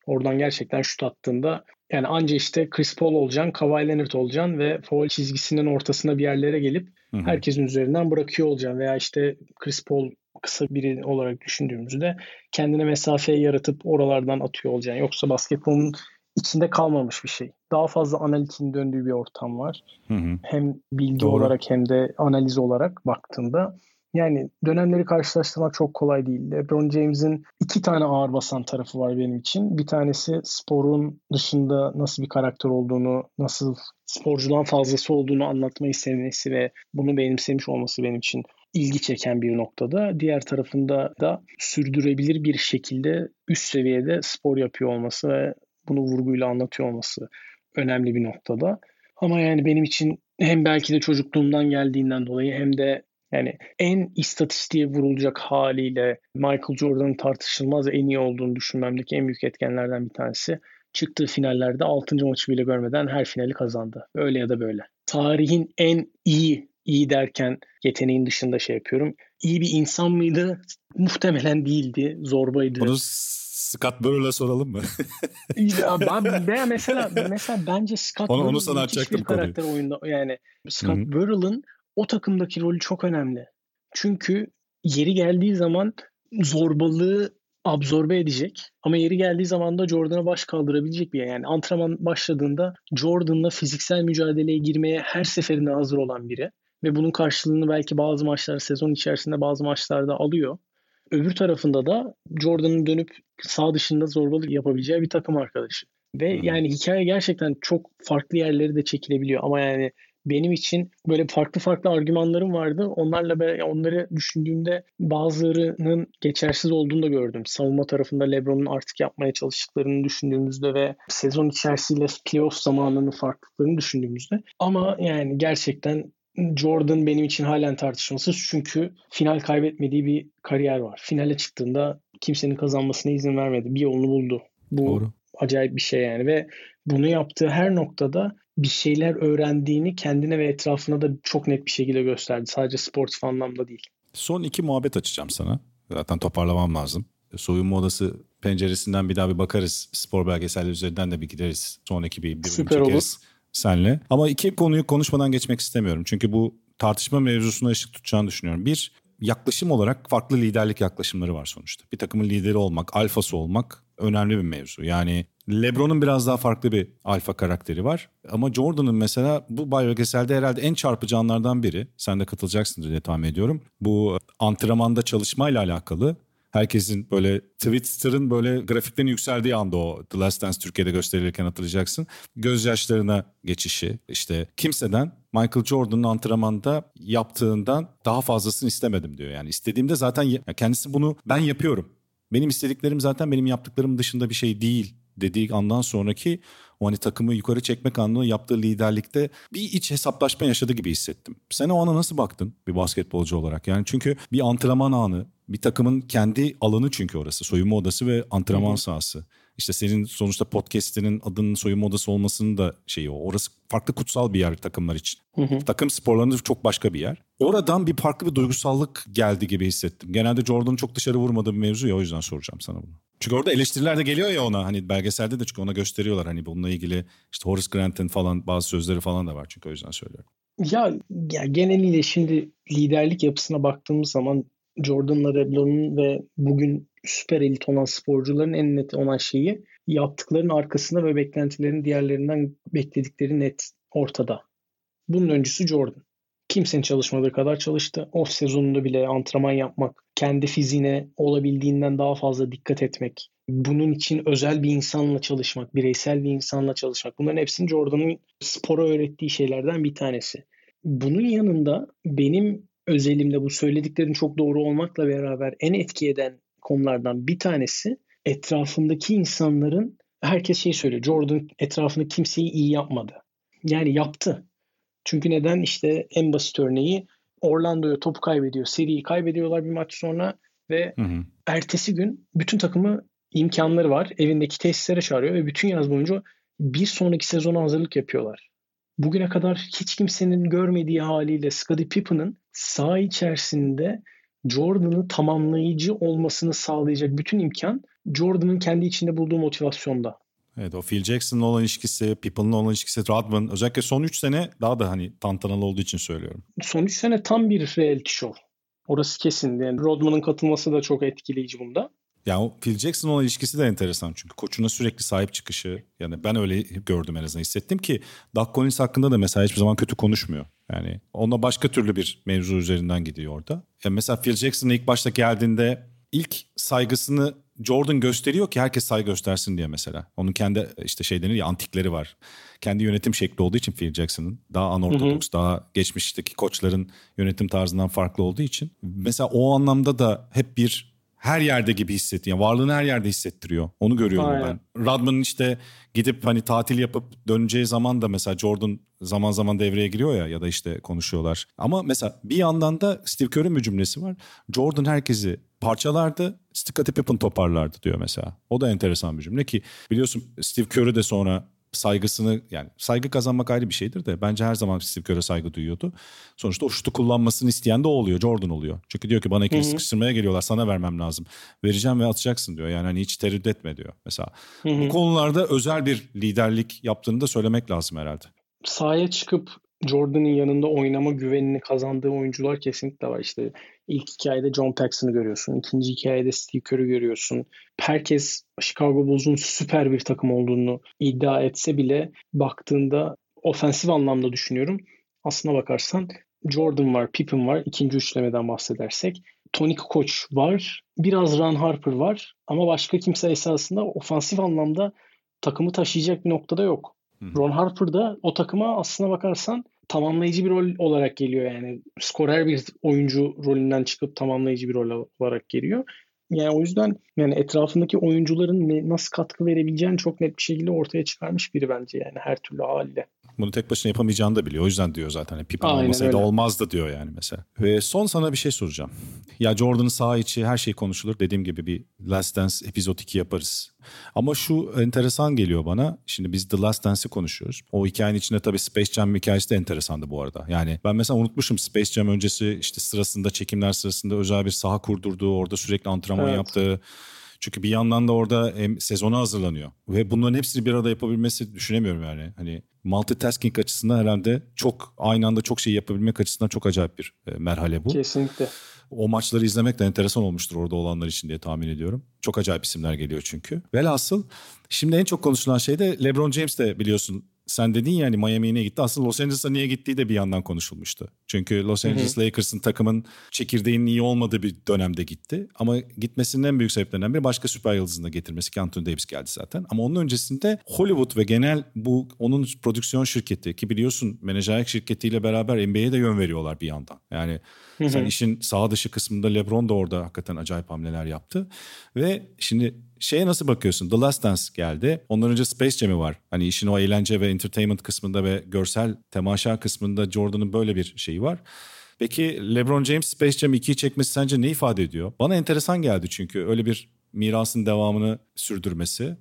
Oradan gerçekten şut attığında yani anca işte Chris Paul olacaksın, Kawhi Leonard olacaksın ve foul çizgisinin ortasına bir yerlere gelip hı hı. herkesin üzerinden bırakıyor olacaksın. Veya işte Chris Paul kısa biri olarak düşündüğümüzde kendine mesafe yaratıp oralardan atıyor olacaksın. Yoksa basketbolun içinde kalmamış bir şey. Daha fazla analizin döndüğü bir ortam var. Hı hı. Hem bilgi Doğru. olarak hem de analiz olarak baktığında. Yani dönemleri karşılaştırmak çok kolay değil. LeBron James'in iki tane ağır basan tarafı var benim için. Bir tanesi sporun dışında nasıl bir karakter olduğunu, nasıl sporcudan fazlası olduğunu anlatmayı sevmesi ve bunu benimsemiş olması benim için ilgi çeken bir noktada. Diğer tarafında da sürdürebilir bir şekilde üst seviyede spor yapıyor olması ve bunu vurguyla anlatıyor olması önemli bir noktada. Ama yani benim için hem belki de çocukluğumdan geldiğinden dolayı hem de yani en istatistiğe vurulacak haliyle Michael Jordan'ın tartışılmaz en iyi olduğunu düşünmemdeki en büyük etkenlerden bir tanesi. Çıktığı finallerde altıncı maçı bile görmeden her finali kazandı. Öyle ya da böyle. Tarihin en iyi, iyi derken yeteneğin dışında şey yapıyorum. İyi bir insan mıydı? Muhtemelen değildi. Zorbaydı. Bunu Scott Burrell'a soralım mı? ben mesela mesela bence Scott Burrell müthiş bir karakter tabii. oyunda. Yani Scott Hı-hı. Burrell'ın o takımdaki rolü çok önemli. Çünkü yeri geldiği zaman zorbalığı absorbe edecek. Ama yeri geldiği zaman da Jordan'a baş kaldırabilecek bir yer. Yani antrenman başladığında Jordan'la fiziksel mücadeleye girmeye her seferinde hazır olan biri. Ve bunun karşılığını belki bazı maçlar sezon içerisinde bazı maçlarda alıyor. Öbür tarafında da Jordan'ın dönüp sağ dışında zorbalık yapabileceği bir takım arkadaşı. Ve yani hikaye gerçekten çok farklı yerlere de çekilebiliyor. Ama yani benim için böyle farklı farklı argümanlarım vardı. Onlarla ben, onları düşündüğümde bazılarının geçersiz olduğunu da gördüm. Savunma tarafında LeBron'un artık yapmaya çalıştıklarını düşündüğümüzde ve sezon içerisiyle playoff zamanının farklılıklarını düşündüğümüzde. Ama yani gerçekten Jordan benim için halen tartışmasız. Çünkü final kaybetmediği bir kariyer var. Finale çıktığında kimsenin kazanmasına izin vermedi. Bir yolunu buldu. Bu Doğru. acayip bir şey yani ve bunu yaptığı her noktada bir şeyler öğrendiğini kendine ve etrafına da çok net bir şekilde gösterdi. Sadece sportif anlamda değil. Son iki muhabbet açacağım sana. Zaten toparlamam lazım. Soyunma odası penceresinden bir daha bir bakarız. Spor belgeselleri üzerinden de bir gideriz. Sonraki bir bölüm Süper çekeriz olur. senle. Ama iki konuyu konuşmadan geçmek istemiyorum. Çünkü bu tartışma mevzusuna ışık tutacağını düşünüyorum. Bir, yaklaşım olarak farklı liderlik yaklaşımları var sonuçta. Bir takımın lideri olmak, alfası olmak önemli bir mevzu. Yani LeBron'un biraz daha farklı bir alfa karakteri var. Ama Jordan'ın mesela bu belgeselde herhalde en çarpıcı anlardan biri. Sen de katılacaksın diye tahmin ediyorum. Bu antrenmanda çalışmayla alakalı. Herkesin böyle Twitter'ın böyle grafiklerin yükseldiği anda o The Last Dance Türkiye'de gösterilirken hatırlayacaksın. Gözyaşlarına geçişi işte kimseden Michael Jordan'ın antrenmanda yaptığından daha fazlasını istemedim diyor. Yani istediğimde zaten kendisi bunu ben yapıyorum. Benim istediklerim zaten benim yaptıklarım dışında bir şey değil dediği andan sonraki o hani takımı yukarı çekmek anında yaptığı liderlikte bir iç hesaplaşma yaşadı gibi hissettim. Sen o ana nasıl baktın bir basketbolcu olarak? Yani çünkü bir antrenman anı, bir takımın kendi alanı çünkü orası. Soyunma odası ve antrenman Hı-hı. sahası. İşte senin sonuçta podcast'inin adının soyunma odası olmasının da şeyi o. Orası farklı kutsal bir yer takımlar için. Hı-hı. Takım sporlarında çok başka bir yer. Oradan bir farklı bir duygusallık geldi gibi hissettim. Genelde Jordan'ın çok dışarı vurmadığı bir mevzu ya, o yüzden soracağım sana bunu. Çünkü orada eleştiriler de geliyor ya ona, hani belgeselde de çünkü ona gösteriyorlar hani bununla ilgili işte Horace Grant'ın falan bazı sözleri falan da var çünkü o yüzden söylüyorum. Ya, ya geneliyle şimdi liderlik yapısına baktığımız zaman Jordan'la LeBron'un ve bugün süper elit olan sporcuların en net olan şeyi, yaptıklarının arkasında ve beklentilerin diğerlerinden bekledikleri net ortada. Bunun öncüsü Jordan. Kimsenin çalışmadığı kadar çalıştı. Off sezonunda bile antrenman yapmak, kendi fiziğine olabildiğinden daha fazla dikkat etmek, bunun için özel bir insanla çalışmak, bireysel bir insanla çalışmak. Bunların hepsini Jordan'ın spora öğrettiği şeylerden bir tanesi. Bunun yanında benim özelimde bu söylediklerin çok doğru olmakla beraber en etki eden konulardan bir tanesi etrafındaki insanların, herkes şey söylüyor, Jordan etrafında kimseyi iyi yapmadı. Yani yaptı. Çünkü neden? İşte en basit örneği, Orlando'ya topu kaybediyor, seriyi kaybediyorlar bir maç sonra ve hı hı. ertesi gün bütün takımı, imkanları var, evindeki tesislere çağırıyor ve bütün yaz boyunca bir sonraki sezona hazırlık yapıyorlar. Bugüne kadar hiç kimsenin görmediği haliyle Scottie Pippen'ın saha içerisinde Jordan'ı tamamlayıcı olmasını sağlayacak bütün imkan Jordan'ın kendi içinde bulduğu motivasyonda. Evet, o Phil Jackson'la olan ilişkisi, Pippen'la olan ilişkisi, Rodman, özellikle son üç sene daha da hani tantanalı olduğu için söylüyorum. Son üç sene tam bir reality show. Orası kesin. Yani Rodman'ın katılması da çok etkileyici bunda. Ya o Phil Jackson'la olan ilişkisi de enteresan çünkü koçuna sürekli sahip çıkışı, yani ben öyle gördüm, en azından hissettim ki Doug Collins hakkında da mesela hiçbir zaman kötü konuşmuyor. Yani onunla başka türlü bir mevzu üzerinden gidiyor orada. Yani mesela Phil Jackson'la ilk başta geldiğinde ilk saygısını Jordan gösteriyor ki herkes saygı göstersin diye mesela. Onun kendi işte şey denir ya, antikleri var. Kendi yönetim şekli olduğu için Phil Jackson'ın daha anortodoks, daha geçmişteki koçların yönetim tarzından farklı olduğu için. Mesela o anlamda da hep bir her yerde gibi hissettiriyor. Yani varlığını her yerde hissettiriyor. Onu görüyorum Aynen. ben. Rodman'ın işte gidip hani tatil yapıp döneceği zaman da mesela Jordan zaman zaman devreye giriyor ya, ya da işte konuşuyorlar. Ama mesela bir yandan da Steve Kerr'in bir cümlesi var. Jordan herkesi parçalardı, Scottie Pippen toparlardı diyor mesela. O da enteresan bir cümle ki biliyorsun Steve Kerr'ü de sonra saygısını, yani saygı kazanmak ayrı bir şeydir de bence her zaman Steve Kerr'e saygı duyuyordu. Sonuçta o şutu kullanmasını isteyen de o oluyor, Jordan oluyor. Çünkü diyor ki bana ikili sıkıştırmaya geliyorlar, sana vermem lazım. Vereceğim ve atacaksın diyor. Yani hani hiç tereddüt etme diyor mesela. Hı hı. Bu konularda özel bir liderlik yaptığını da söylemek lazım herhalde. Sahaya çıkıp Jordan'ın yanında oynama güvenini kazandığı oyuncular kesinlikle var. İşte ilk hikayede John Paxson'ı görüyorsun. İkinci hikayede Steve Kerr'ü görüyorsun. Herkes Chicago Bulls'un süper bir takım olduğunu iddia etse bile baktığında ofensif anlamda düşünüyorum. Aslına bakarsan Jordan var, Pippen var. İkinci üçlemeden bahsedersek. Tony Kukoc var. Biraz Ron Harper var. Ama başka kimse esasında ofensif anlamda takımı taşıyacak bir noktada yok. Ron Harper da o takıma aslına bakarsan tamamlayıcı bir rol olarak geliyor yani. Skorer bir oyuncu rolünden çıkıp tamamlayıcı bir rol olarak geliyor. Yani o yüzden yani etrafındaki oyuncuların nasıl katkı verebileceğini çok net bir şekilde ortaya çıkarmış biri bence yani her türlü haliyle. Bunu tek başına yapamayacağını da biliyor. O yüzden diyor zaten Pippen olmasaydı olmazdı diyor yani mesela. Ve son sana bir şey soracağım. Ya Jordan'ın saha içi her şey konuşulur. Dediğim gibi bir Last Dance epizod iki yaparız. Ama şu enteresan geliyor bana. Şimdi biz The Last Dance'i konuşuyoruz. O hikayenin içinde tabii Space Jam hikayesi de enteresandı bu arada. Yani ben mesela unutmuşum Space Jam öncesi işte sırasında, çekimler sırasında özel bir saha kurdurduğu, orada sürekli antrenman evet. yaptığı. Çünkü bir yandan da orada hem sezona hazırlanıyor. Ve bunların hepsini bir arada yapabilmesi düşünemiyorum yani. Hani multitasking açısından herhalde çok aynı anda çok şey yapabilmek açısından çok acayip bir merhale bu. Kesinlikle. O maçları izlemek de enteresan olmuştur orada olanlar için diye tahmin ediyorum. Çok acayip isimler geliyor çünkü. Velhasıl şimdi en çok konuşulan şey de LeBron James de biliyorsun. Sen dedin ya hani Miami'ye niye gitti? Aslında Los Angeles'a niye gittiği de bir yandan konuşulmuştu. Çünkü Los Angeles Lakers'ın takımın çekirdeğinin iyi olmadığı bir dönemde gitti. Ama gitmesinin en büyük sebeplerinden biri başka süper yıldızını da getirmesi ki Anthony Davis geldi zaten. Ama onun öncesinde Hollywood ve genel bu onun prodüksiyon şirketi ki biliyorsun menajerlik şirketiyle beraber N B A'ye de yön veriyorlar bir yandan. Yani hı hı. sen işin saha dışı kısmında LeBron da orada hakikaten acayip hamleler yaptı. Ve şimdi şeye nasıl bakıyorsun? The Last Dance geldi. Ondan önce Space Jam'i var. Hani işin o eğlence ve entertainment kısmında ve görsel temaşa kısmında Jordan'ın böyle bir şeyi var. Peki LeBron James Space Jam ikiyi çekmesi sence ne ifade ediyor? Bana enteresan geldi çünkü öyle bir mirasın devamını sürdürmesi.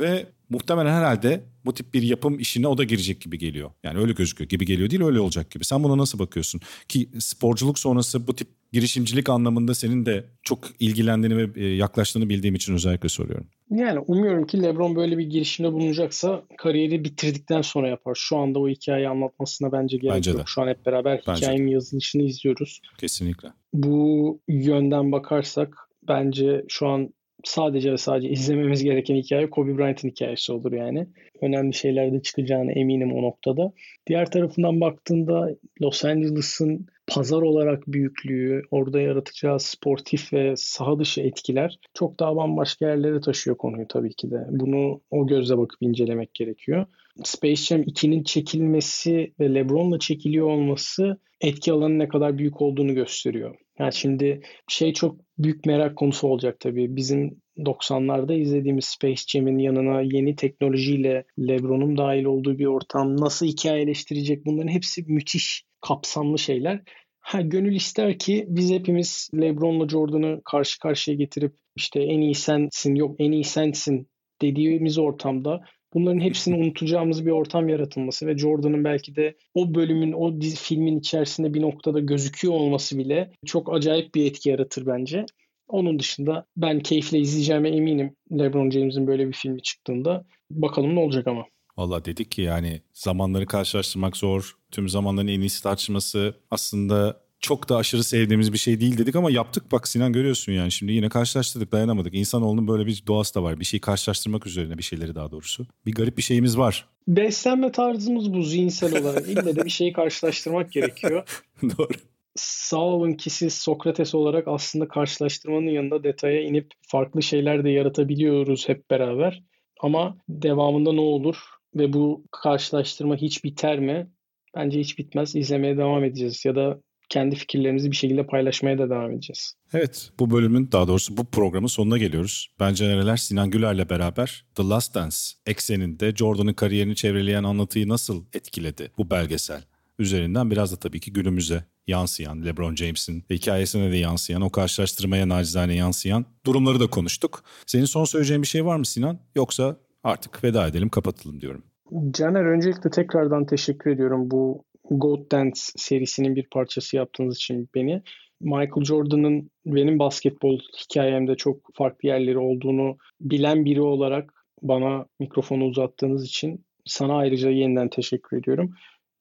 Ve muhtemelen herhalde bu tip bir yapım işine o da girecek gibi geliyor. Yani öyle gözüküyor gibi geliyor değil, öyle olacak gibi. Sen buna nasıl bakıyorsun? Ki sporculuk sonrası bu tip girişimcilik anlamında senin de çok ilgilendiğini ve yaklaştığını bildiğim için özellikle soruyorum. Yani umuyorum ki LeBron böyle bir girişimde bulunacaksa kariyeri bitirdikten sonra yapar. Şu anda o hikayeyi anlatmasına bence gerek bence yok. De. Şu an hep beraber bence hikayenin de. yazılışını izliyoruz. Kesinlikle. Bu yönden bakarsak bence şu an sadece ve sadece izlememiz gereken hikaye Kobe Bryant'ın hikayesi olur yani. Önemli şeyler de çıkacağına eminim o noktada. Diğer tarafından baktığında Los Angeles'ın pazar olarak büyüklüğü, orada yaratacağı sportif ve saha dışı etkiler çok daha bambaşka yerlere taşıyor konuyu tabii ki de. Bunu o gözle bakıp incelemek gerekiyor. Space Jam ikinin çekilmesi ve LeBron'la çekiliyor olması etki alanının ne kadar büyük olduğunu gösteriyor. Yani şimdi şey çok büyük merak konusu olacak tabii. Bizim doksanlarda izlediğimiz Space Jam'in yanına yeni teknolojiyle LeBron'un dahil olduğu bir ortam nasıl hikayeleştirecek, bunların hepsi müthiş kapsamlı şeyler. Ha, gönül ister ki biz hepimiz LeBron'la Jordan'ı karşı karşıya getirip işte en iyi sensin, yok en iyi sensin dediğimiz ortamda bunların hepsini unutacağımız bir ortam yaratılması ve Jordan'ın belki de o bölümün, o dizi, filmin içerisinde bir noktada gözüküyor olması bile çok acayip bir etki yaratır bence. Onun dışında ben keyifle izleyeceğime eminim LeBron James'in böyle bir filmi çıktığında. Bakalım ne olacak ama. Valla dedik ki yani zamanları karşılaştırmak zor. Tüm zamanların en iyisi tartışması aslında çok da aşırı sevdiğimiz bir şey değil dedik ama yaptık bak Sinan, görüyorsun yani. Şimdi yine karşılaştırdık, dayanamadık. İnsanoğlunun böyle bir doğası da var. Bir şeyi karşılaştırmak üzerine, bir şeyleri daha doğrusu. Bir garip bir şeyimiz var. Beslenme tarzımız bu zihinsel olarak. İlle de bir şeyi karşılaştırmak gerekiyor. Doğru. Sağ olun ki siz Sokrates olarak aslında karşılaştırmanın yanında detaya inip farklı şeyler de yaratabiliyoruz hep beraber. Ama devamında ne olur ve bu karşılaştırma hiç biter mi? Bence hiç bitmez. İzlemeye devam edeceğiz ya da kendi fikirlerimizi bir şekilde paylaşmaya da devam edeceğiz. Evet, bu bölümün, daha doğrusu bu programın sonuna geliyoruz. Ben Caner'ler Sinan Güler'le beraber The Last Dance ekseninde Jordan'ın kariyerini çevreleyen anlatıyı nasıl etkiledi bu belgesel üzerinden biraz da tabii ki günümüze yansıyan, LeBron James'in hikayesine de yansıyan, o karşılaştırmaya nacizane yansıyan durumları da konuştuk. Senin son söyleyeceğin bir şey var mı Sinan? Yoksa artık veda edelim, kapatalım diyorum. Caner, öncelikle tekrardan teşekkür ediyorum bu Goat Dance serisinin bir parçası yaptığınız için beni. Michael Jordan'ın benim basketbol hikayemde çok farklı yerleri olduğunu bilen biri olarak bana mikrofonu uzattığınız için sana ayrıca yeniden teşekkür ediyorum.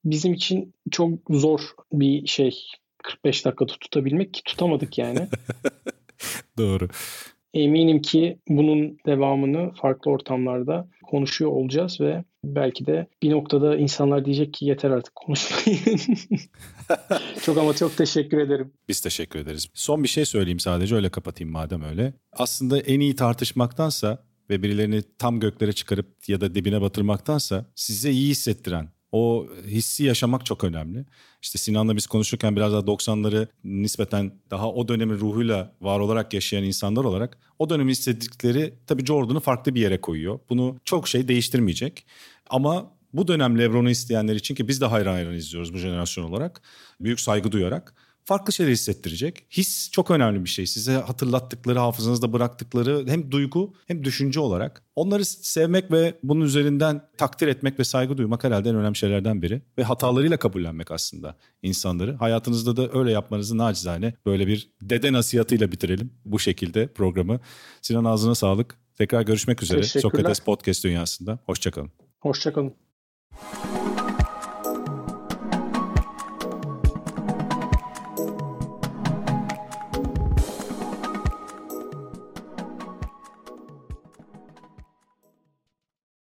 Bizim için çok zor bir şey kırk beş dakikada tutabilmek ki tutamadık yani. Doğru. Eminim ki bunun devamını farklı ortamlarda konuşuyor olacağız ve belki de bir noktada insanlar diyecek ki yeter artık konuşmayın. Çok ama çok teşekkür ederim. Biz teşekkür ederiz. Son bir şey söyleyeyim sadece, öyle kapatayım madem öyle. Aslında en iyi tartışmaktansa ve birilerini tam göklere çıkarıp ya da dibine batırmaktansa size iyi hissettiren, o hissi yaşamak çok önemli. İşte Sinan'la biz konuşurken biraz daha doksanları nispeten daha o dönemin ruhuyla var olarak yaşayan insanlar olarak o dönemi hissettikleri tabii Jordan'ı farklı bir yere koyuyor. Bunu çok şey değiştirmeyecek. Ama bu dönem LeBron'u isteyenler için, ki biz de hayran hayran izliyoruz bu jenerasyon olarak, büyük saygı duyarak farklı şeyler hissettirecek. His çok önemli bir şey. Size hatırlattıkları, hafızanızda bıraktıkları hem duygu hem düşünce olarak. Onları sevmek ve bunun üzerinden takdir etmek ve saygı duymak herhalde en önemli şeylerden biri. Ve hatalarıyla kabullenmek aslında insanları. Hayatınızda da öyle yapmanızı nacizane böyle bir dede nasihatıyla bitirelim bu şekilde programı. Sinan, ağzına sağlık. Tekrar görüşmek üzere Sokrates Podcast dünyasında. Hoşçakalın. Hoşçakalın.